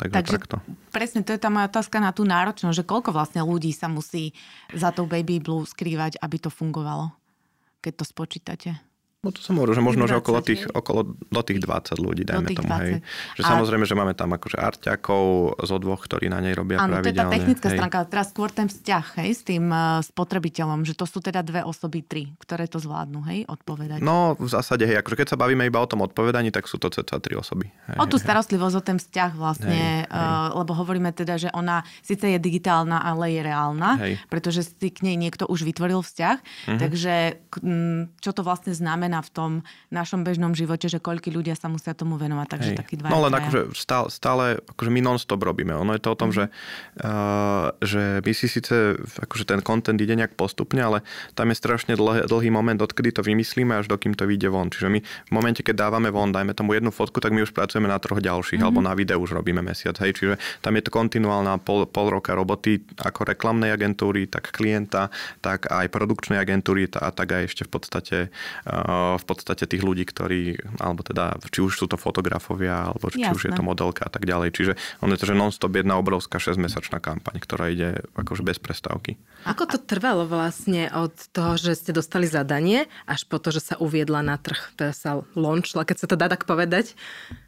Takže, Takže takto. Presne, to je tá moja otázka na tú náročnosť, že koľko vlastne ľudí sa musí za tou Baby Blue skrývať, aby to fungovalo, keď to spočítate? No to som hovoril, že možno, že okolo tých, okolo, do tých dvadsať ľudí, dajme tomu, hej. Že a... samozrejme, že máme tam akože arťakov zo dvoch, ktorí na nej robia áno, pravidelne. Áno, to je tá technická hej. stránka, teraz skôr ten vzťah, hej, s tým uh, spotrebiteľom, že to sú teda dve osoby, tri, ktoré to zvládnu, hej, odpovedať. No, v zásade, hej, akože keď sa bavíme iba o tom odpovedaní, tak sú to cca tri osoby. Hej, o tú starostlivosť, hej. O ten vzťah vlastne, hej, hej. Uh, lebo hovoríme teda, že ona síce je digitálna, ale je reálna, hej. Pretože si k nej niekto už vytvoril vzťah, mhm. Takže čo to vlastne znamená na v tom našom bežnom živote, že koľko ľudia sa musia tomu venovať, takže hej. Taký dva. No len dvaja. Akože stále, stále akože my non-stop robíme. Ono je to o tom, že, uh, že my si síce akože ten content ide nejak postupne, ale tam je strašne dlhý, dlhý moment, odkedy to vymyslíme, až dokým to vyjde von. Čiže my v momente, keď dávame von, dajme tomu jednu fotku, tak my už pracujeme na troch ďalších, mm-hmm. alebo na videu už robíme mesiac. Hej. Čiže tam je to kontinuálna pol, pol roka roboty ako reklamnej agentúry, tak klienta, tak aj produkčnej agentúry a tak aj ešte v podstate uh, v podstate tých ľudí, ktorí, alebo teda, či už sú to fotografovia, alebo či, či už je to modelka a tak ďalej. Čiže on je to, že non-stop jedna obrovská šesťmesačná kampaň, ktorá ide akože bez prestávky. Ako to trvalo vlastne od toho, že ste dostali zadanie, až po to, že sa uviedla na trh, teda sa launchla, keď sa to dá tak povedať?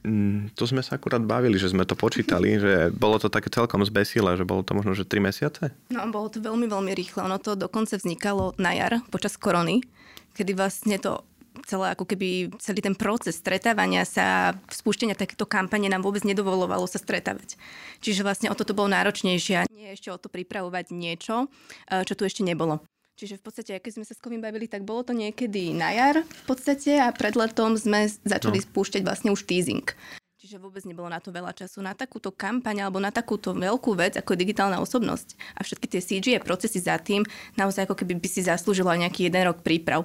Mm, to sme sa akurát bavili, že sme to počítali, že bolo to také celkom zbesilé, že bolo to možno, že tri mesiace? No, bolo to veľmi, veľmi rýchle. Ono to dokonca vznikalo na jar, počas korony, kedy vlastne to celé, ako keby celý ten proces stretávania sa, spúštenia takéto kampane nám vôbec nedovolovalo sa stretávať. Čiže vlastne o toto bolo náročnejšie. Nie ešte o to pripravovať niečo, čo tu ešte nebolo. Čiže v podstate, keď sme sa s Kovým bavili, tak bolo to niekedy na jar v podstate a pred letom sme začali no. spúšťať vlastne už teasing. Čiže vôbec nebolo na to veľa času. Na takúto kampaň alebo na takúto veľkú vec, ako je digitálna osobnosť a všetky tie cé gé í procesy za tým, naozaj ako keby by si zaslúžilo aj nejaký jeden rok príprav.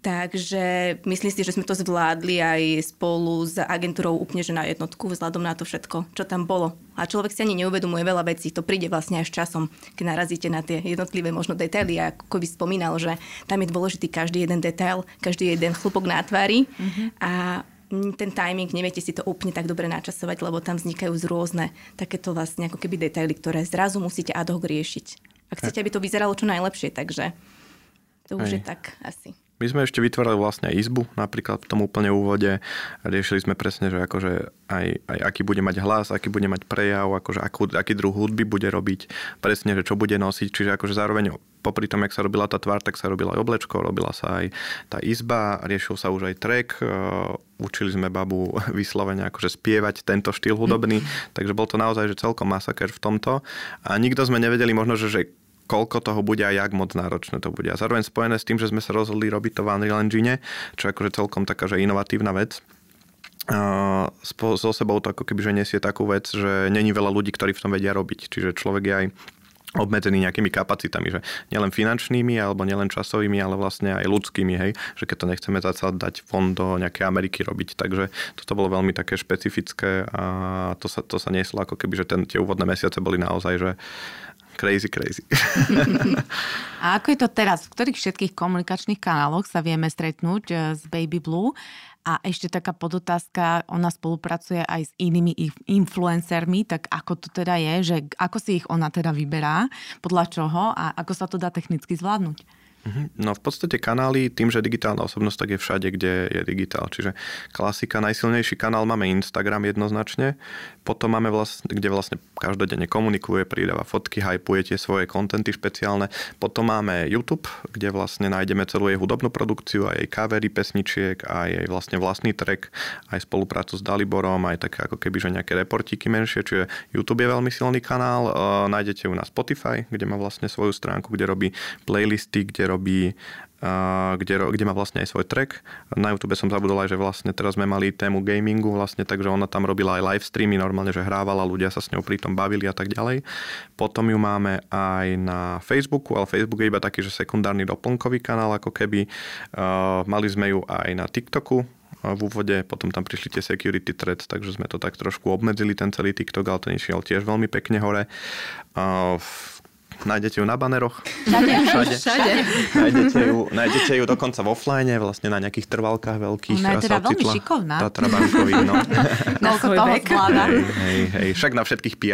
Takže myslím si, že sme to zvládli aj spolu s agentúrou úplne že na jednotku, vzhľadom na to všetko, čo tam bolo. A človek si ani neuvedomuje veľa vecí. To príde vlastne až časom, keď narazíte na tie jednotlivé možno detaily. A ako by spomínal, že tam je dôležitý každý jeden detail, každý jeden chlupok na tvári. Mm-hmm. A ten timing, neviete si to úplne tak dobre načasovať, lebo tam vznikajú z rôzne takéto vlastne ako keby detaily, ktoré zrazu musíte ad hoc riešiť. A chcete, aby to vyzeralo čo najlepšie, takže to už aj je tak asi. My sme ešte vytvárali vlastne izbu, napríklad v tom úplne úvode. Riešili sme presne, že akože aj, aj aký bude mať hlas, aký bude mať prejav, akože akú, aký druh hudby bude robiť, presne, že čo bude nosiť. Čiže akože zároveň popri tom, jak sa robila tá tvár, tak sa robila aj oblečko, robila sa aj tá izba, riešil sa už aj track, učili sme babu vyslovene akože spievať tento štýl hudobný, takže bol to naozaj že celkom masaker v tomto. A nikto sme nevedeli možno, že, že koľko toho bude a jak moc náročné to bude. A zároveň spojené s tým, že sme sa rozhodli robiť to v Unreal Engine, čo je akože celkom taká, že inovatívna vec. So sebou to ako keby, že nesie takú vec, že není veľa ľudí, ktorí v tom vedia robiť. Čiže človek je aj obmedzený nejakými kapacitami, že nielen finančnými alebo nielen časovými, ale vlastne aj ľudskými, hej, že keď to nechceme zasa dať von do nejakej Ameriky robiť. Takže toto bolo veľmi také špecifické a to sa, to sa neslo ako keby, že ten, tie úvodné mesiace boli naozaj, že crazy, crazy. A ako je to teraz? V ktorých všetkých komunikačných kanáloch sa vieme stretnúť s Baby Blue? A ešte taká podotázka, ona spolupracuje aj s inými influencermi, tak ako to teda je, že ako si ich ona teda vyberá, podľa čoho a ako sa to dá technicky zvládnuť? No v podstate kanály, tým, že digitálna osobnosť, tak je všade, kde je digitál. Čiže klasika, najsilnejší kanál máme Instagram jednoznačne, potom máme vlastne, kde vlastne každodenne komunikuje, pridáva fotky, hypuje tie svoje kontenty špeciálne. Potom máme YouTube, kde vlastne nájdeme celú jej hudobnú produkciu, aj jej covery pesničiek, aj jej vlastne vlastný track, aj spoluprácu s Daliborom, aj také ako keby, že nejaké reportíky menšie. Čiže YouTube je veľmi silný kanál, nájdete ju na Spotify, kde má vlastne svoju stránku, kde robí playlisty, kde robí robí, kde, kde má vlastne aj svoj track. Na YouTube som zabudol aj, že vlastne teraz sme mali tému gamingu, vlastne, takže ona tam robila aj live streamy, normálne, že hrávala, ľudia sa s ňou pritom bavili a tak ďalej. Potom ju máme aj na Facebooku, ale Facebook je iba taký, že sekundárny doplnkový kanál, ako keby. Mali sme ju aj na TikToku v úvode, potom tam prišli tie security threads, takže sme to tak trošku obmedzili, ten celý TikTok, ale ten išiel tiež veľmi pekne hore. V Nájdete ju na baneroch. Všade. Všade. Nájdete ju, nájdete ju dokonca v offline, vlastne na nejakých trvalkách veľkých. Ona je teda veľmi šikovná. Tatra Bankových, no. Koľko toho zvláda. Hej, hej. Však na všetkých pé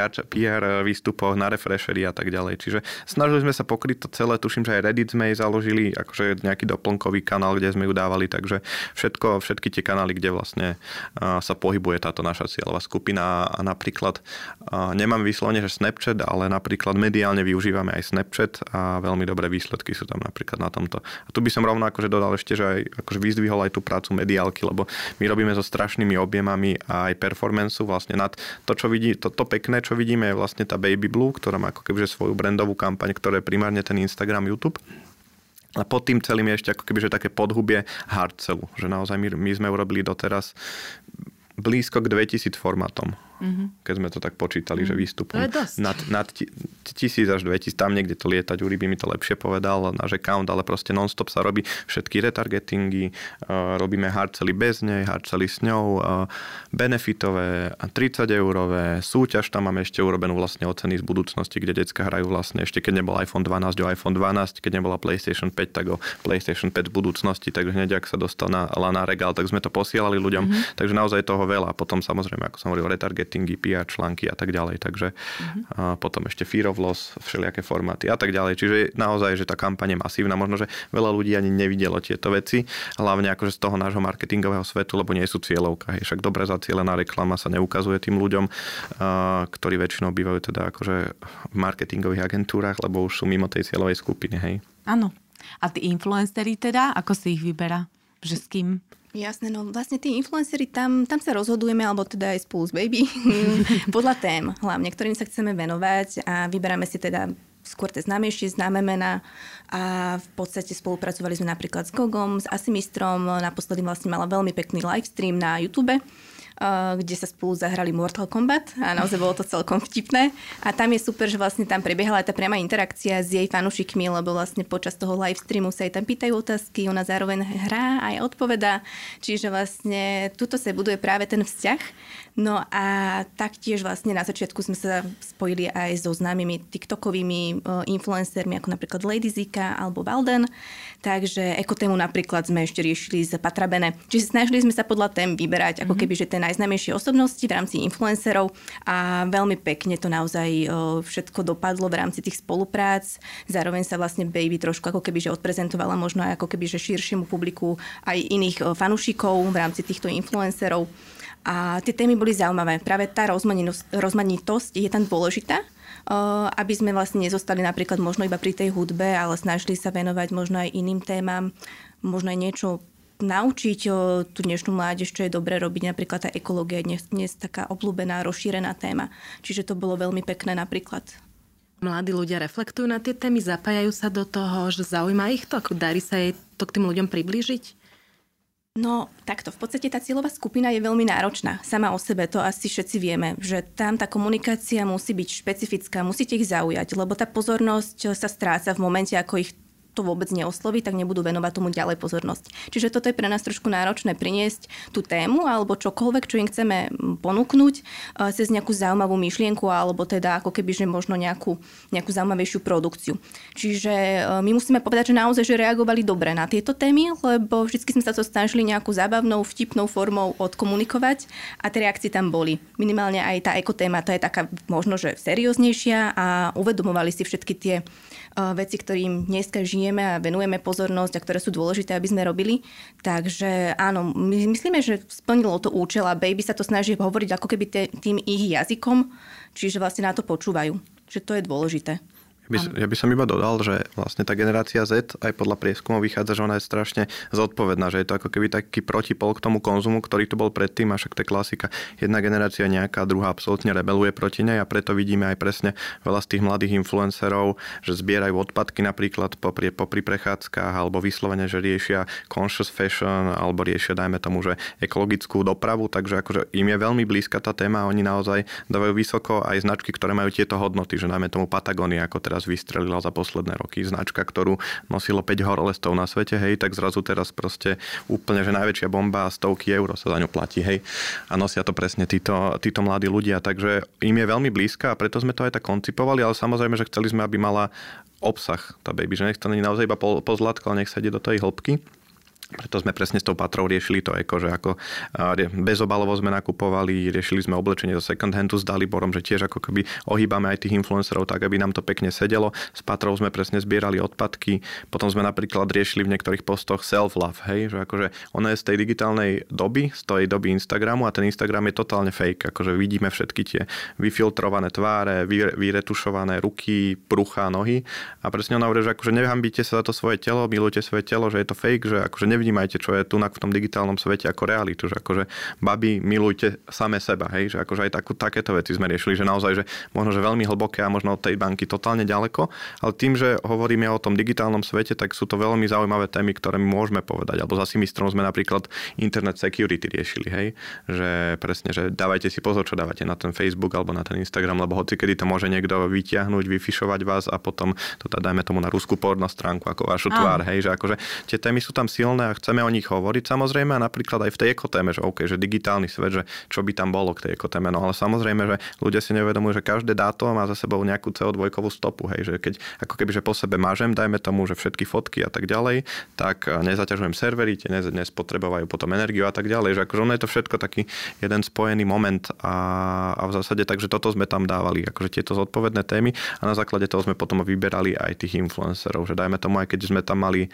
er výstupoch, na refreshery a tak ďalej. Čiže snažili sme sa pokryť to celé. Tuším, že aj Reddit sme jej založili, akože nejaký doplnkový kanál, kde sme ju dávali. Takže všetko, všetky tie kanály, kde vlastne sa pohybuje táto naša cieľová skupina. A napríklad, nemám vyslovene, že Snapchat, ale napríklad mediálne využívam aj Snapchat a veľmi dobré výsledky sú tam napríklad na tomto. A tu by som rovno akože dodal ešte, že aj akože vyzdvihol aj tú prácu mediálky, lebo my robíme so strašnými objemami a aj performanceu vlastne nad to, čo vidí, to, to pekné, čo vidíme je vlastne tá Baby Blue, ktorá má ako kebyže svoju brandovú kampaň, ktorá je primárne ten Instagram, YouTube. A pod tým celým je ešte ako kebyže také podhubie hardcellu, že naozaj my, my sme urobili doteraz blízko k dvetisíc formátom. Mm-hmm. Keď sme to tak počítali, mm-hmm. že výstupom nad, nad tisíc až dvetisíc, tam niekde to lietať, Uri by mi to lepšie povedal, náš account, ale proste non-stop sa robí všetky retargetingy, uh, robíme hardcelly bez nej, hardcelly s ňou, uh, benefitové, tridsať eurové, súťaž, tam máme ešte urobenú vlastne oceny z budúcnosti, kde decka hrajú vlastne ešte, keď nebol iPhone dvanásť o iPhone dvanásť, keď nebola PlayStation päť, tak o PlayStation päť v budúcnosti, takže hneď ak sa dostala na, na regál, tak sme to posielali ľuďom, mm-hmm. takže naozaj toho veľa. Potom samozrejme, ako som hovoril, retargetingy, pé er články a tak ďalej, takže mm-hmm. a potom ešte fear of loss, všelijaké formáty a tak ďalej. Čiže naozaj, že tá kampaň je masívna, možno, že veľa ľudí ani nevidelo tieto veci, hlavne akože z toho nášho marketingového svetu, lebo nie sú cieľovka. Je však dobre zacielená reklama sa neukazuje tým ľuďom, a, ktorí väčšinou bývajú teda akože v marketingových agentúrach, lebo už sú mimo tej cieľovej skupiny, hej. Áno. A tí influenceri teda, ako si ich vyberá? Že s kým? Jasné, no vlastne tí influenceri, tam, tam sa rozhodujeme, alebo teda aj spolu s Baby, podľa tém hlavne, ktorým sa chceme venovať a vyberáme si teda skôr tie známejšie, známe mená a v podstate spolupracovali sme napríklad s Gogom, s Asimistrom, naposledy vlastne mala veľmi pekný livestream na YouTube, kde sa spolu zahrali Mortal Kombat a naozaj bolo to celkom vtipné. A tam je super, že vlastne tam prebiehala aj tá priama interakcia s jej fanúšikmi, lebo vlastne počas toho live streamu sa jej tam pýtajú otázky, ona zároveň hrá a aj odpovedá. Čiže vlastne tuto sa buduje práve ten vzťah. No a taktiež vlastne na začiatku sme sa spojili aj so známymi tiktokovými influencermi, ako napríklad Lady Zika alebo Valden. Takže ekotému napríklad sme ešte riešili z Patrabene. Čiže snažili sme sa podľa tém vyberať, ako keby, že ten najznámejšie osobnosti v rámci influencerov a veľmi pekne to naozaj všetko dopadlo v rámci tých spoluprác. Zároveň sa vlastne Baby trošku ako keby, že odprezentovala možno aj ako keby, že širšiemu publiku aj iných fanúšikov v rámci týchto influencerov. A tie témy boli zaujímavé. Práve tá rozmanitosť je tam dôležitá, aby sme vlastne nezostali napríklad možno iba pri tej hudbe, ale snažili sa venovať možno aj iným témam, možno aj niečo naučiť o tú dnešnú mládež, čo je dobré robiť. Napríklad tá ekológia je dnes taká obľúbená, rozšírená téma. Čiže to bolo veľmi pekné napríklad. Mladí ľudia reflektujú na tie témy, zapájajú sa do toho, že zaujíma ich to? Darí sa jej to k tým ľuďom priblížiť? No takto, v podstate tá cieľová skupina je veľmi náročná. Sama o sebe, to asi všetci vieme, že tam tá komunikácia musí byť špecifická, musíte ich zaujať, lebo tá pozornosť sa stráca v momente, ako ich to vôbec neosloví, tak nebudú venovať tomu ďalej pozornosť. Čiže toto je pre nás trošku náročné priniesť tú tému alebo čokoľvek, čo im chceme ponúknuť cez nejakú zaujímavú myšlienku alebo teda ako keby, že možno nejakú, nejakú zaujímavejšiu produkciu. Čiže my musíme povedať, že naozaj že reagovali dobre na tieto témy, lebo vždy sme sa to snažili nejakú zábavnou, vtipnou formou odkomunikovať a tie reakcie tam boli. Minimálne aj tá ekotéma, tá je taká možno, že serióznejšia a uvedomovali si všetky tie veci, ktorým dneska žijeme a venujeme pozornosť a ktoré sú dôležité, aby sme robili. Takže áno, my myslíme, že splnilo to účel a Baby sa to snaží hovoriť ako keby tým ich jazykom, čiže vlastne na to počúvajú. Čiže to je dôležité. By, ja by som iba dodal, že vlastne tá generácia Z aj podľa prieskumov vychádza, že ona je strašne zodpovedná, že je to ako keby taký protipol k tomu konzumu, ktorý tu bol predtým, a však to je klasika. Jedna generácia nejaká, druhá absolútne rebeluje proti nej a preto vidíme aj presne veľa z tých mladých influencerov, že zbierajú odpadky napríklad popri, popri prechádzkach alebo vyslovene, že riešia conscious fashion alebo riešia, dajme tomu, že ekologickú dopravu, takže akože im je veľmi blízka tá téma a oni naozaj dávajú vysoko aj značky, ktoré majú tieto hodnoty, že dajme tomu Patagónia, ako teraz teraz vystrelila za posledné roky, značka, ktorú nosilo päť horolestov na svete, hej, tak zrazu teraz proste úplne, že najväčšia bomba a stovky eur sa za ňu platí, hej. A nosia to presne títo, títo mladí ľudia, takže im je veľmi blízka a preto sme to aj tak koncipovali, ale samozrejme, že chceli sme, aby mala obsah tá Baby, že nech to nie je naozaj iba po, po zlatku, ale nech sa ide do tej hĺbky. Preto sme presne s tou patrou riešili to eko, že ako bezobalovo sme nakupovali, riešili sme oblečenie zo second handu s Daliborom, že tiež ako keby ohýbame aj tých influencerov tak, aby nám to pekne sedelo. S patrou sme presne zbierali odpadky, potom sme napríklad riešili v niektorých postoch self-love, hej, že akože ono je z tej digitálnej doby, z tej doby Instagramu a ten Instagram je totálne fake, akože vidíme všetky tie vyfiltrované tváre, vyretušované ruky, brucha, nohy a presne ona hovorí, že akože nehambíte sa za to svoje telo, milujte svoje telo, že je to fake, že akože ne vnímajte, čo je tunak v tom digitálnom svete ako realitu, že akože babi, milujte same seba, hej, že akože aj takú, takéto veci sme riešili, že naozaj, že možno, že veľmi hlboké a možno od tej banky totálne ďaleko, ale tým, že hovoríme o tom digitálnom svete, tak sú to veľmi zaujímavé témy, ktoré my môžeme povedať, alebo za Asimistrom sme napríklad internet security riešili, hej, že presne, že dávajte si pozor, čo dávate na ten Facebook alebo na ten Instagram, lebo hoci kedy to môže niekto vyťahnuť, vyfišovať vás a potom to teda dajme tomu na rusku porno stránku ako vašu tvár, hej, že akože tie témy sú tam silné a chceme o nich hovoriť samozrejme a napríklad aj v tej ekotéme, že OK, že digitálny svet, že čo by tam bolo k tej ekotéme, no ale samozrejme, že ľudia si neuvedomujú, že každé dátum má za sebou nejakú cé o dva stopu, hej, že keď ako keby, že po sebe mážem, dajme tomu, že všetky fotky a tak ďalej, tak nezaťažujem servery, tie nespotrebovajú potom energiu a tak ďalej, že akože ono je to všetko taký jeden spojený moment a, a v zásade takže toto sme tam dávali, akože tieto zodpovedné témy a na základe toho sme potom vyberali aj tých influencerov, že dajme tomu, aj keď sme tam mali,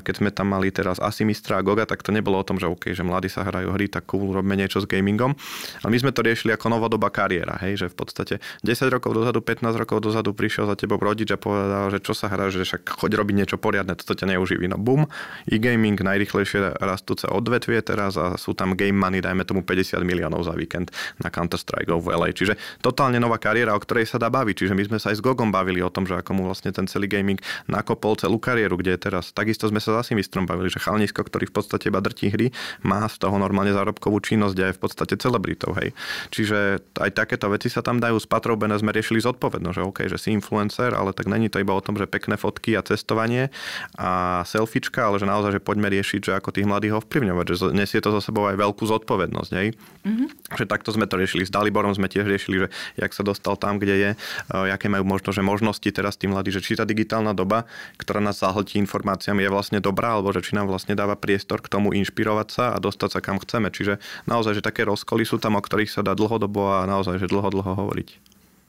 keď sme tam mali teraz Asimistra a Goga, tak to nebolo o tom, že OK, že mladí sa hrajú hry, tak cool, robíme niečo s gamingom. Ale my sme to riešili ako novodobá kariéra, hej, že v podstate desať rokov dozadu, pätnásť rokov dozadu prišiel za tebou rodič a povedal, že čo sa hráš, že však choď robiť niečo poriadne, toto ťa neuživí. No bum, e-gaming, najrýchlejšie rastúce odvetvie teraz a sú tam game money, dajme tomu päťdesiat miliónov za víkend na Counter-Strike v el á. Čiže totálne nová kariéra, o ktorej sa dá baviť. Čiže my sme sa aj s Gogom bavili o tom, že ako mu vlastne ten celý gaming nakopol celú kariéru, kde je teraz. Takisto sme sa s Asimistrom bavili, že chalnisko, ktorý v podstate iba drtí hry, má z toho normálne zárobkovú činnosť a je v podstate celebritou, hej. Čiže aj takéto veci sa tam dajú. S Patrou Bene sme riešili zodpovedno, že OK, že si influencer, ale tak není to iba o tom, že pekné fotky a cestovanie a selfiečka, ale že naozaj, že poďme riešiť, že ako tých mladých ovplyvňovať, že nesie to za sebou aj veľkú zodpovednosť, hej. Mm-hmm. Že takto sme to riešili. S Daliborom sme tiež riešili, že jak sa dostal tam, kde je, aké majú možno, že možnosti teraz tí mladí, že či tá digitálna doba, ktorá nás zahltí informáciami, je vlastne dobrá, alebo že či nám vlastne dáva priestor k tomu inšpirovať sa a dostať sa kam chceme. Čiže naozaj, že také rozkoly sú tam, o ktorých sa dá dlhodobo a naozaj, že dlho, dlho hovoriť.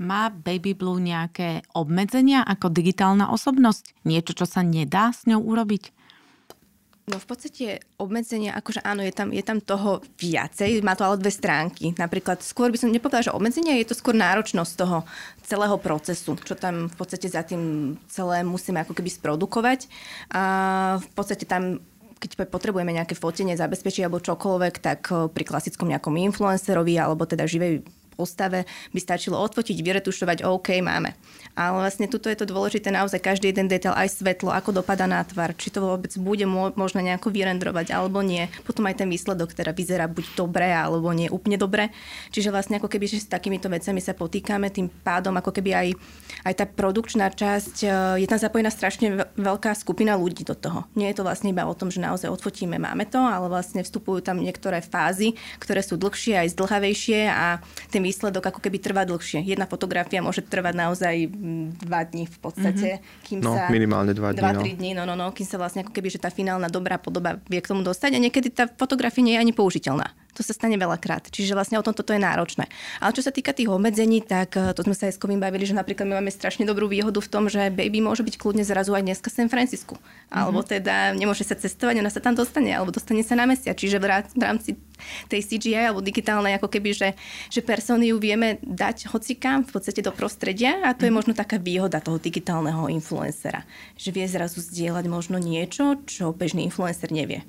Má Baby Blue nejaké obmedzenia ako digitálna osobnosť? Niečo, čo sa nedá s ňou urobiť? No v podstate obmedzenia, akože áno, je tam, je tam toho viacej, má to ale dve stránky. Napríklad skôr by som nepovedala, že obmedzenia, je to skôr náročnosť toho celého procesu, čo tam v podstate za tým celé musíme ako keby sprodukovať. A v podstate tam keď potrebujeme nejaké fotenie, zabezpečiť alebo čokoľvek, tak pri klasickom nejakom influencerovi alebo teda živej postave by stačilo odfotiť, vyretušovať, OK, máme. Ale vlastne tuto je to dôležité naozaj každý jeden detail, aj svetlo, ako dopadá na tvár, či to vôbec bude možno nejako vyrendrovať alebo nie. Potom aj ten výsledok, ktorá vyzerá buď dobre alebo nie úplne dobre. Čiže vlastne ako keby s takýmito vecami sa potýkame, tým pádom ako keby aj, aj tá produkčná časť, je tam zapojená strašne veľká skupina ľudí do toho. Nie je to vlastne iba o tom, že naozaj odfotíme, máme to, ale vlastne vstupujú tam niektoré fázy, ktoré sú dlhšie aj zdlhavejšie a tým výsledok ako keby trvá dlhšie. Jedna fotografia môže trvať naozaj dva dní v podstate, mm-hmm. kým no, sa... minimálne dva dní. Dva, tri dní, no, no, no, kým sa vlastne ako keby, že tá finálna dobrá podoba vie k tomu dostať a niekedy tá fotografia nie je ani použiteľná. To sa stane veľakrát. Čiže vlastne o tom toto je náročné. Ale čo sa týka tých obmedzení, tak to sme sa aj s Kovým bavili, že napríklad my máme strašne dobrú výhodu v tom, že Baby môže byť kľudne zrazu aj dneska v San Francisku. Mm-hmm. Alebo teda nemôže sa cestovať, ona sa tam dostane, alebo dostane sa na mesiac. Čiže v rámci tej cé gé í alebo digitálnej, ako keby, že, že persony ju vieme dať hocikam v podstate do prostredia a to je možno taká výhoda toho digitálneho influencera. Že vie zrazu zdieľať možno niečo, čo bežný influencer nevie.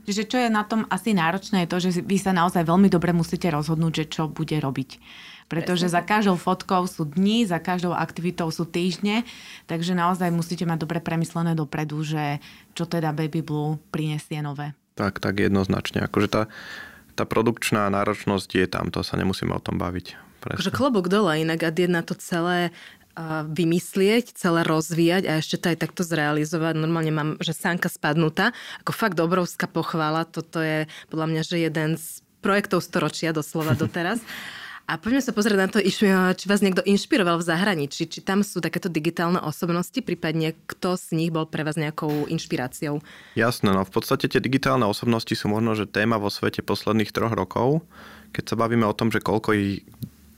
Čiže čo je na tom asi náročné, je to, že vy sa naozaj veľmi dobre musíte rozhodnúť, že čo bude robiť. Pretože za každou fotkou sú dni, za každou aktivitou sú týždne, takže naozaj musíte mať dobre premyslené dopredu, že čo teda Baby Blue prinesie nové. Tak, tak jednoznačne. Akože tá, tá produkčná náročnosť je tam, to sa nemusíme o tom baviť. Presne. Klobúk dole, inak a jedna to celé vymyslieť, celé rozvíjať a ešte to aj takto zrealizovať. Normálne mám, že sánka spadnutá. Ako fakt obrovská pochvála. Toto je podľa mňa, že jeden z projektov storočia doslova doteraz. A poďme sa pozrieť na to, či vás niekto inšpiroval v zahraničí, či tam sú takéto digitálne osobnosti, prípadne kto z nich bol pre vás nejakou inšpiráciou? Jasné, no v podstate tie digitálne osobnosti sú možno, že téma vo svete posledných troch rokov. Keď sa bavíme o tom, že koľko ich,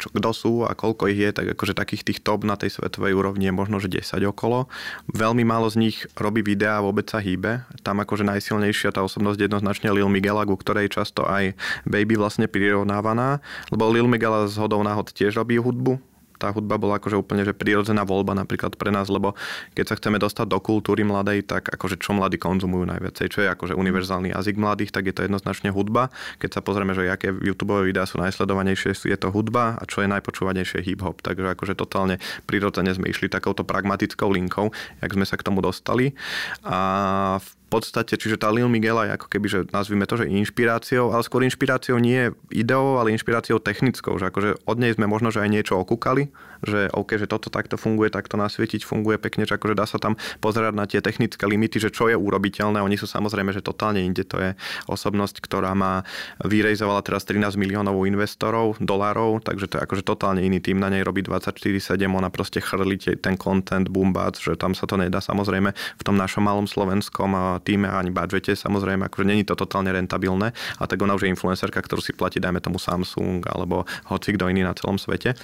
čo, kto sú a koľko ich je, tak akože takých tých top na tej svetovej úrovni je možno, že desať okolo. Veľmi málo z nich robí videá, vôbec sa hýbe. Tam akože najsilnejšia tá osobnosť jednoznačne Lil Miquela, ku ktorej často aj Baby vlastne prirovnávaná, lebo Lil Miquela z hodou náhod tiež robí hudbu. Tá hudba bola akože úplne že prirodzená voľba napríklad pre nás, lebo keď sa chceme dostať do kultúry mladej, tak akože čo mladí konzumujú najviacej, čo je akože univerzálny jazyk mladých, tak je to jednoznačne hudba. Keď sa pozrieme, že aké YouTube videá sú najsledovanejšie, je to hudba a čo je najpočúvanejšie hip-hop. Takže akože totálne prirodzene sme išli takouto pragmatickou linkou, jak sme sa k tomu dostali. A v V podstate, čiže tá Lil Miquela je ako keby, že nazvime to, že inšpiráciou, ale skôr inšpiráciou nie ideou, ale inšpiráciou technickou, že akože od nej sme možno, že aj niečo okúkali, že OK, že toto takto funguje, takto nasvietiť funguje pekne, že akože dá sa tam pozerať na tie technické limity, že čo je urobiteľné, oni sú samozrejme, že totálne inde, to je osobnosť, ktorá má, vyrejzovala teraz trinásť miliónov investorov, dolárov, takže to je akože totálne iný tým, na nej robí dvadsaťštyri sedem, ona proste chrlí ten content, boombac, že tam sa to nedá samozrejme v tom našom malom slovenskom týme ani budžete, samozrejme, akože není to totálne rentabilné, a tak ona už je influencerka, ktorú si platí, dajme tomu Samsung alebo hoci kto iný na celom svete.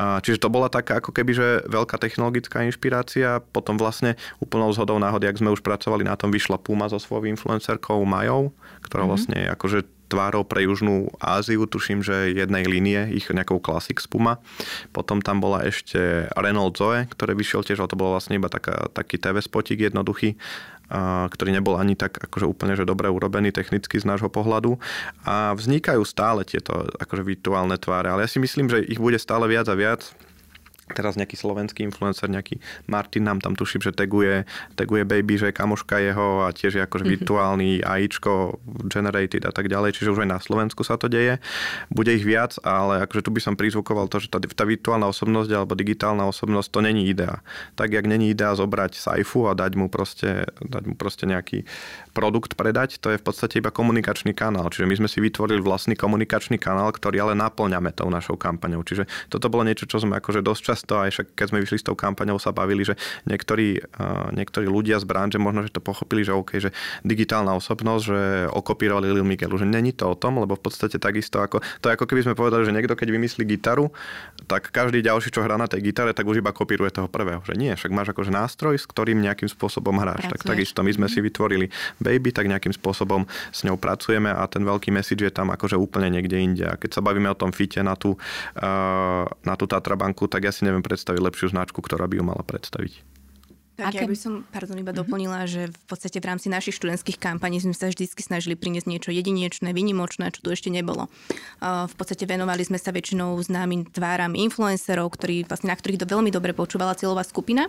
A čiže to bola taká ako keby, že veľká technologická inšpirácia, potom vlastne úplnou zhodou náhody, ak sme už pracovali na tom, vyšla Puma so svojou influencerkou Majou, ktorá mm-hmm. vlastne je akože tvárou pre Južnú Áziu, tuším, že jednej línie, ich nejakou klasik z Puma. Potom tam bola ešte Renault Zoe, ktoré vyšiel tiež, ale to bolo vlastne iba taká, taký té vé spotík jednoduchý, ktorý nebol ani tak akože úplne že dobre urobený technicky z nášho pohľadu. A vznikajú stále tieto akože virtuálne tváre, ale ja si myslím, že ich bude stále viac a viac. Teraz nejaký slovenský influencer, nejaký Martin nám tam tuším, že taguje, taguje Baby, že kamoška jeho a tiež je akože virtuálny AIčko generated a tak ďalej, čiže už aj na Slovensku sa to deje. Bude ich viac, ale akože tu by som prizvukoval to, že tá, tá virtuálna osobnosť alebo digitálna osobnosť, to není idea. Tak, jak není idea zobrať sajfu a dať mu proste, dať mu proste nejaký produkt predať, to je v podstate iba komunikačný kanál. Čiže my sme si vytvorili vlastný komunikačný kanál, ktorý ale naplňame tou našou kampaňou. Čiže toto bolo niečo, čo sme akože dosť často, aj však keď sme vyšli s tou kampaňou, sa bavili, že niektorí, uh, niektorí ľudia z branže možno, že to pochopili, že OK, že digitálna osobnosť, že okopírovali Lil Miquelu, že není to o tom, lebo v podstate takisto ako, to je ako keby sme povedali, že niekto keď vymyslí gitaru, tak každý ďalší, čo hrá na tej gitare, tak už iba kopíruje toho prvého, že nie, však máš akože nástroj, s ktorým nejakým spôsobom hráš. Pracuješ. Tak takisto my sme si vytvorili Baby, tak nejakým spôsobom s ňou pracujeme a ten veľký message je tam akože úplne niekde inde. A keď sa bavíme o tom fite na tú, uh, na tú Tatra Banku, tak ja si neviem predstaviť lepšiu značku, ktorá by ju mala predstaviť. Tak ja by som, pardon, iba mm-hmm. doplnila, že v podstate v rámci našich študentských kampaní sme sa vždy snažili priniesť niečo jedinečné, výnimočné, čo tu ešte nebolo. Uh, v podstate venovali sme sa väčšinou známym tváram influencerov, ktorí, vlastne, na ktorých to veľmi dobre počúvala cieľová skupina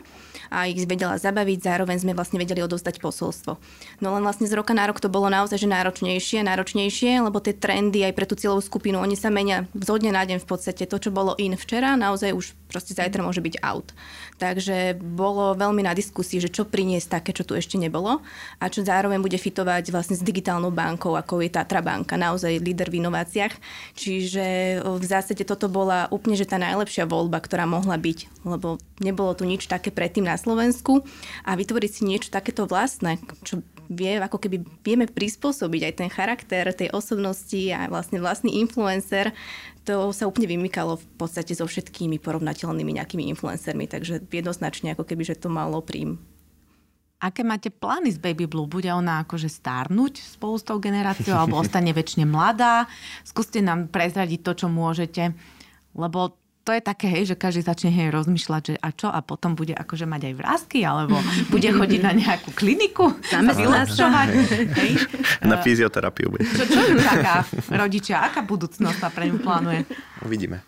a ich vedela zabaviť, zároveň sme vlastne vedeli odovzdať posolstvo. No len vlastne z roka na rok to bolo naozaj že náročnejšie, náročnejšie, lebo tie trendy aj pre tú cieľovú skupinu, oni sa menia zo dňa na deň v podstate. To, čo bolo in včera, naozaj už proste zajtra môže byť out. Takže bolo veľmi na diskusii, že čo priniesť také, čo tu ešte nebolo a čo zároveň bude fitovať vlastne s digitálnou bankou, ako je Tatra Banka, naozaj líder v inováciách. Čiže v zásade toto bola úplne, že tá najlepšia voľba, ktorá mohla byť, lebo nebolo tu nič také predtým na Slovensku a vytvoriť si niečo takéto vlastné, čo vie, ako keby vieme prispôsobiť aj ten charakter tej osobnosti a vlastne vlastný influencer, to sa úplne vymykalo v podstate so všetkými porovnateľnými nejakými influencermi, takže jednoznačne ako keby, že to malo príjm. Aké máte plány z Baby Blue? Bude ona akože starnúť spolu s tou generáciou alebo ostane väčšine mladá? Skúste nám prezradiť to, čo môžete, lebo to je také, hej, že každý začne hej rozmýšľať, že a čo, a potom bude akože mať aj vrásky, alebo bude chodiť na nejakú kliniku, sa vylasovať. Na fyzioterapiu bude. Čo, čo ju taká rodičia, aká budúcnosť sa pre ňu plánuje? Uvidíme.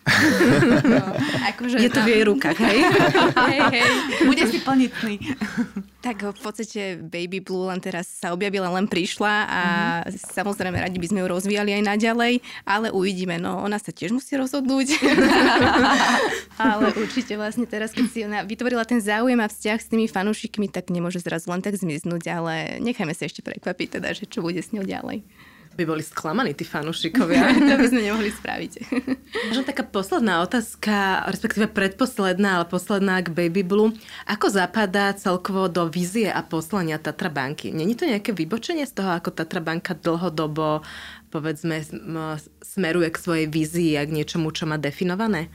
No, akože je to v jej rukách, hej? Hej, hej. Bude si plniť sny. Tak v podstate Baby Blue len teraz sa objavila, len prišla a mm. samozrejme radi by sme ju rozvíjali aj naďalej, ale uvidíme, no ona sa tiež musí rozhodnúť. Ale určite vlastne teraz, keď si ona vytvorila ten záujem a vzťah s tými fanúšikmi, tak nemôže zrazu len tak zmiznúť, ale nechajme sa ešte prekvapiť teda, že čo bude s ňou ďalej. By boli sklamaní tí fanúšikovia. To by sme nemohli spraviť. Možno taká posledná otázka, respektíve predposledná, ale posledná k Baby Blue. Ako zapadá celkovo do vízie a poslania Tatra Banky? Není to nejaké vybočenie z toho, ako Tatra Banka dlhodobo, povedzme, smeruje k svojej vízii a k niečomu, čo má definované?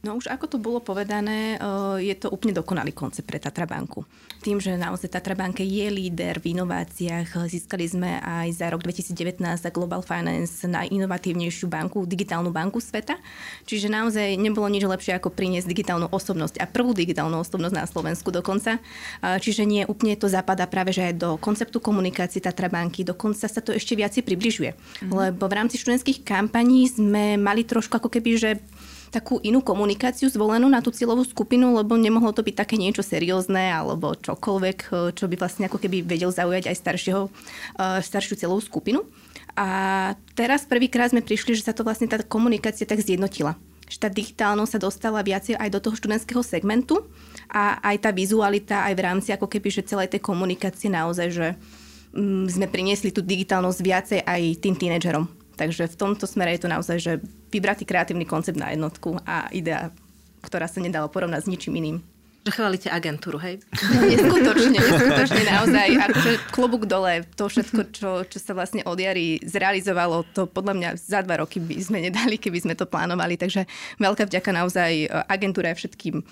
No už ako to bolo povedané, je to úplne dokonalý koncept pre Tatra Banku. Tým, že naozaj Tatra Banka je líder v inováciách, získali sme aj za rok dvetisíc devätnásť za Global Finance najinovatívnejšiu banku, digitálnu banku sveta. Čiže naozaj nebolo nič lepšie, ako priniesť digitálnu osobnosť a prvú digitálnu osobnosť na Slovensku dokonca. Čiže nie, úplne to zapadá práve že aj do konceptu komunikácie Tatra Banky. Dokonca sa to ešte viac približuje. Mhm. Lebo v rámci študentských kampaní sme mali trošku ako keby, že takú inú komunikáciu zvolenú na tú cieľovú skupinu, lebo nemohlo to byť také niečo seriózne alebo čokoľvek, čo by vlastne ako keby vedel zaujať aj staršieho, staršiu cieľovú skupinu. A teraz prvýkrát sme prišli, že sa to vlastne tá komunikácia tak zjednotila. Že tá digitálnosť sa dostala viacej aj do toho študentského segmentu a aj tá vizualita aj v rámci ako keby, že celej tej komunikácie naozaj, že sme priniesli tú digitálnosť viacej aj tým tínedžerom. Takže v tomto smere je to naozaj, že vybratý kreatívny koncept na jednotku a idea, ktorá sa nedala porovnať s ničím iným. Že chválite agentúru, hej? No, neskutočne, neskutočne naozaj. Akože klobúk dole, to všetko, čo, čo sa vlastne od jary zrealizovalo, to podľa mňa za dva roky by sme nedali, keby sme to plánovali. Takže veľká vďaka naozaj agentúre a všetkým,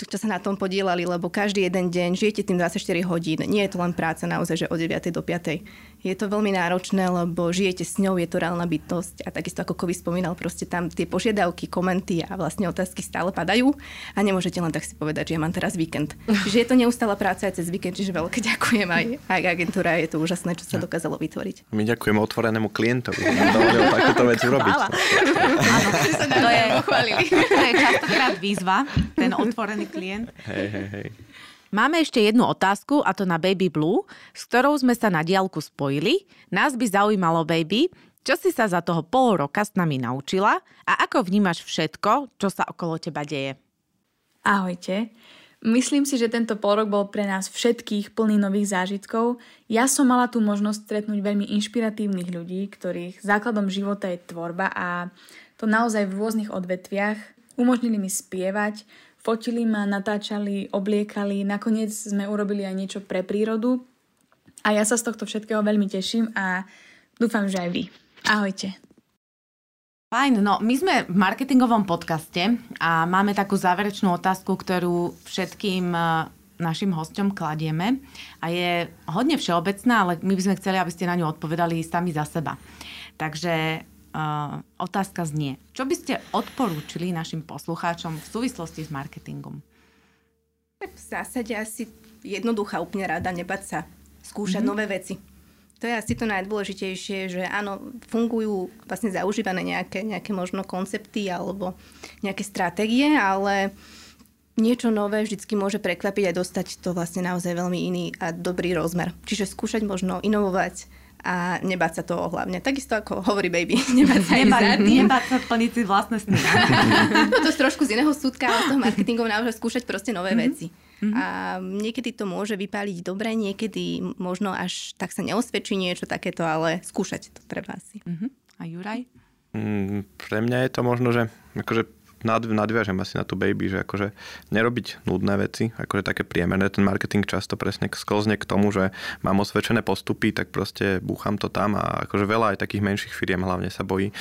čo sa na tom podielali, lebo každý jeden deň žijete tým dvadsaťštyri hodín. Nie je to len práca naozaj, že od deviatej do piatej. Je to veľmi náročné, lebo žijete s ňou, je to reálna bytosť a takisto ako Kovi spomínal, proste tam tie požiadavky, komenty a vlastne otázky stále padajú a nemôžete len tak si povedať, že ja mám teraz víkend. Čiže je to neustála práca aj cez víkend, čiže veľké ďakujem aj, aj agentúra, je to úžasné, čo sa dokázalo vytvoriť. My ďakujeme otvorenému klientovi, že nám dovolil takúto vec urobiť. Áno, že sa nám pochválili. To je častokrát výzva, ten otvorený klient. Hej, hej, hej. Máme ešte jednu otázku, a to na Baby Blue, s ktorou sme sa na diaľku spojili. Nás by zaujímalo, Baby, čo si sa za toho pol roka s nami naučila a ako vnímaš všetko, čo sa okolo teba deje? Ahojte. Myslím si, že tento polrok bol pre nás všetkých plný nových zážitkov. Ja som mala tú možnosť stretnúť veľmi inšpiratívnych ľudí, ktorých základom života je tvorba a to naozaj v rôznych odvetviach. Umožnili mi spievať, fotili ma, natáčali, obliekali, nakoniec sme urobili aj niečo pre prírodu a ja sa z tohto všetkého veľmi teším a dúfam, že aj vy. Ahojte. Fajn, no my sme v marketingovom podcaste a máme takú záverečnú otázku, ktorú všetkým našim hosťom kladieme a je hodne všeobecná, ale my by sme chceli, aby ste na ňu odpovedali sami za seba. Takže uh, otázka znie, čo by ste odporúčili našim poslucháčom v súvislosti s marketingom? V zásade asi jednoduchá úplne rada, nebať sa skúšať mm-hmm. nové veci. To je asi to najdôležitejšie, že áno, fungujú vlastne zaužívané nejaké, nejaké možno koncepty alebo nejaké stratégie, ale niečo nové vždycky môže prekvapiť a dostať to vlastne naozaj veľmi iný a dobrý rozmer. Čiže skúšať možno inovovať a nebáť sa toho hlavne. Takisto ako hovorí Baby, nebáť sa nebáť, nebáť sa plniť si vlastné sny. To je trošku z iného súdka, ale z toho marketingov naozaj skúšať proste nové mm-hmm. veci. Mm-hmm. A niekedy to môže vypáliť dobre, niekedy možno až tak sa neosvedčí niečo takéto, ale skúšať to treba asi. Mm-hmm. A Juraj? Mm, pre mňa je to možno, že akože nadviažem asi na tú Baby, že akože nerobiť nudné veci, akože také priemerné. Ten marketing často presne sklzne k tomu, že mám osvedčené postupy, tak proste búcham to tam a akože veľa aj takých menších firiem hlavne sa bojí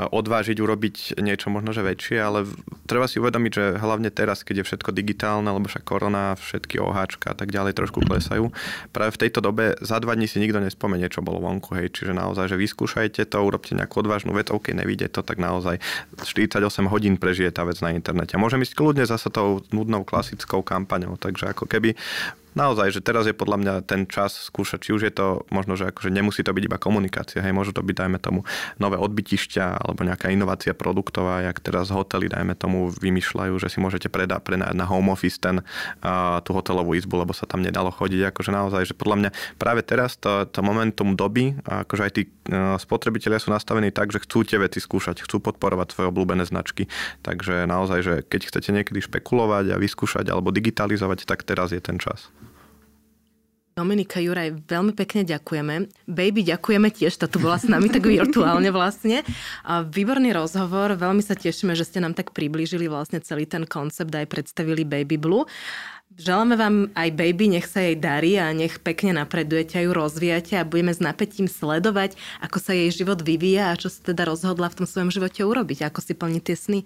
odvážiť urobiť niečo možno, že väčšie, ale treba si uvedomiť, že hlavne teraz, keď je všetko digitálne, lebo však korona, všetky oháčka a tak ďalej trošku klesajú. Práve v tejto dobe za dva dní si nikto nespomenie, čo bolo vonku, hej, čiže naozaj, že vyskúšajte to, urobte nejakú odvážnu vec, OK, nevidie to, tak naozaj štyridsaťosem hodín prežije tá vec na internete. Môžem ísť kľudne zasa tou nudnou klasickou kampaňou, takže ako keby Naozaj, že teraz je podľa mňa ten čas skúšať, či už je to možno, že akože nemusí to byť iba komunikácia, hej, môžu to byť, dajme tomu, nové odbytišťa alebo nejaká inovácia produktová, jak teraz hotely, dajme tomu, vymýšľajú, že si môžete predá, prenájať na home office ten, uh, tú hotelovú izbu, lebo sa tam nedalo chodiť, akože naozaj, že podľa mňa práve teraz to, to momentum doby, akože aj tí uh, spotrebitelia sú nastavení tak, že chcú tie veci skúšať, chcú podporovať svoje obľúbené značky, takže naozaj, že keď chcete niekedy špekulovať a vyskúšať alebo digitalizovať, tak teraz je ten čas. Dominika, Juraj, veľmi pekne ďakujeme. Baby, ďakujeme tiež, to tu bola s nami tak virtuálne vlastne. A výborný rozhovor, veľmi sa tešíme, že ste nám tak priblížili vlastne celý ten koncept a aj predstavili Baby Blue. Želáme vám aj Baby, nech sa jej darí a nech pekne napredujete a ju rozvíjate a budeme s napätím sledovať, ako sa jej život vyvíja a čo sa teda rozhodla v tom svojom živote urobiť, ako si plní tie sny.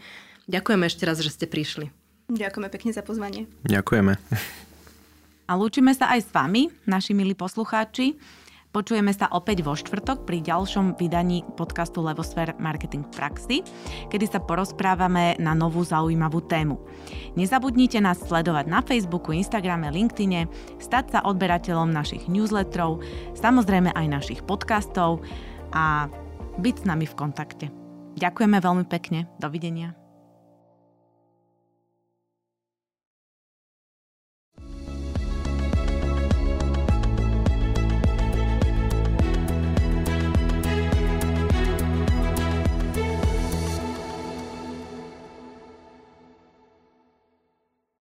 Ďakujeme ešte raz, že ste prišli. Ďakujeme pekne za pozvanie. Ďakujeme. A lúčime sa aj s vami, naši milí poslucháči. Počujeme sa opäť vo štvrtok pri ďalšom vydaní podcastu LevoSphere Marketing v praxi, kedy sa porozprávame na novú zaujímavú tému. Nezabudnite nás sledovať na Facebooku, Instagrame, LinkedIne, stať sa odberateľom našich newsletterov, samozrejme aj našich podcastov a byť s nami v kontakte. Ďakujeme veľmi pekne. Dovidenia.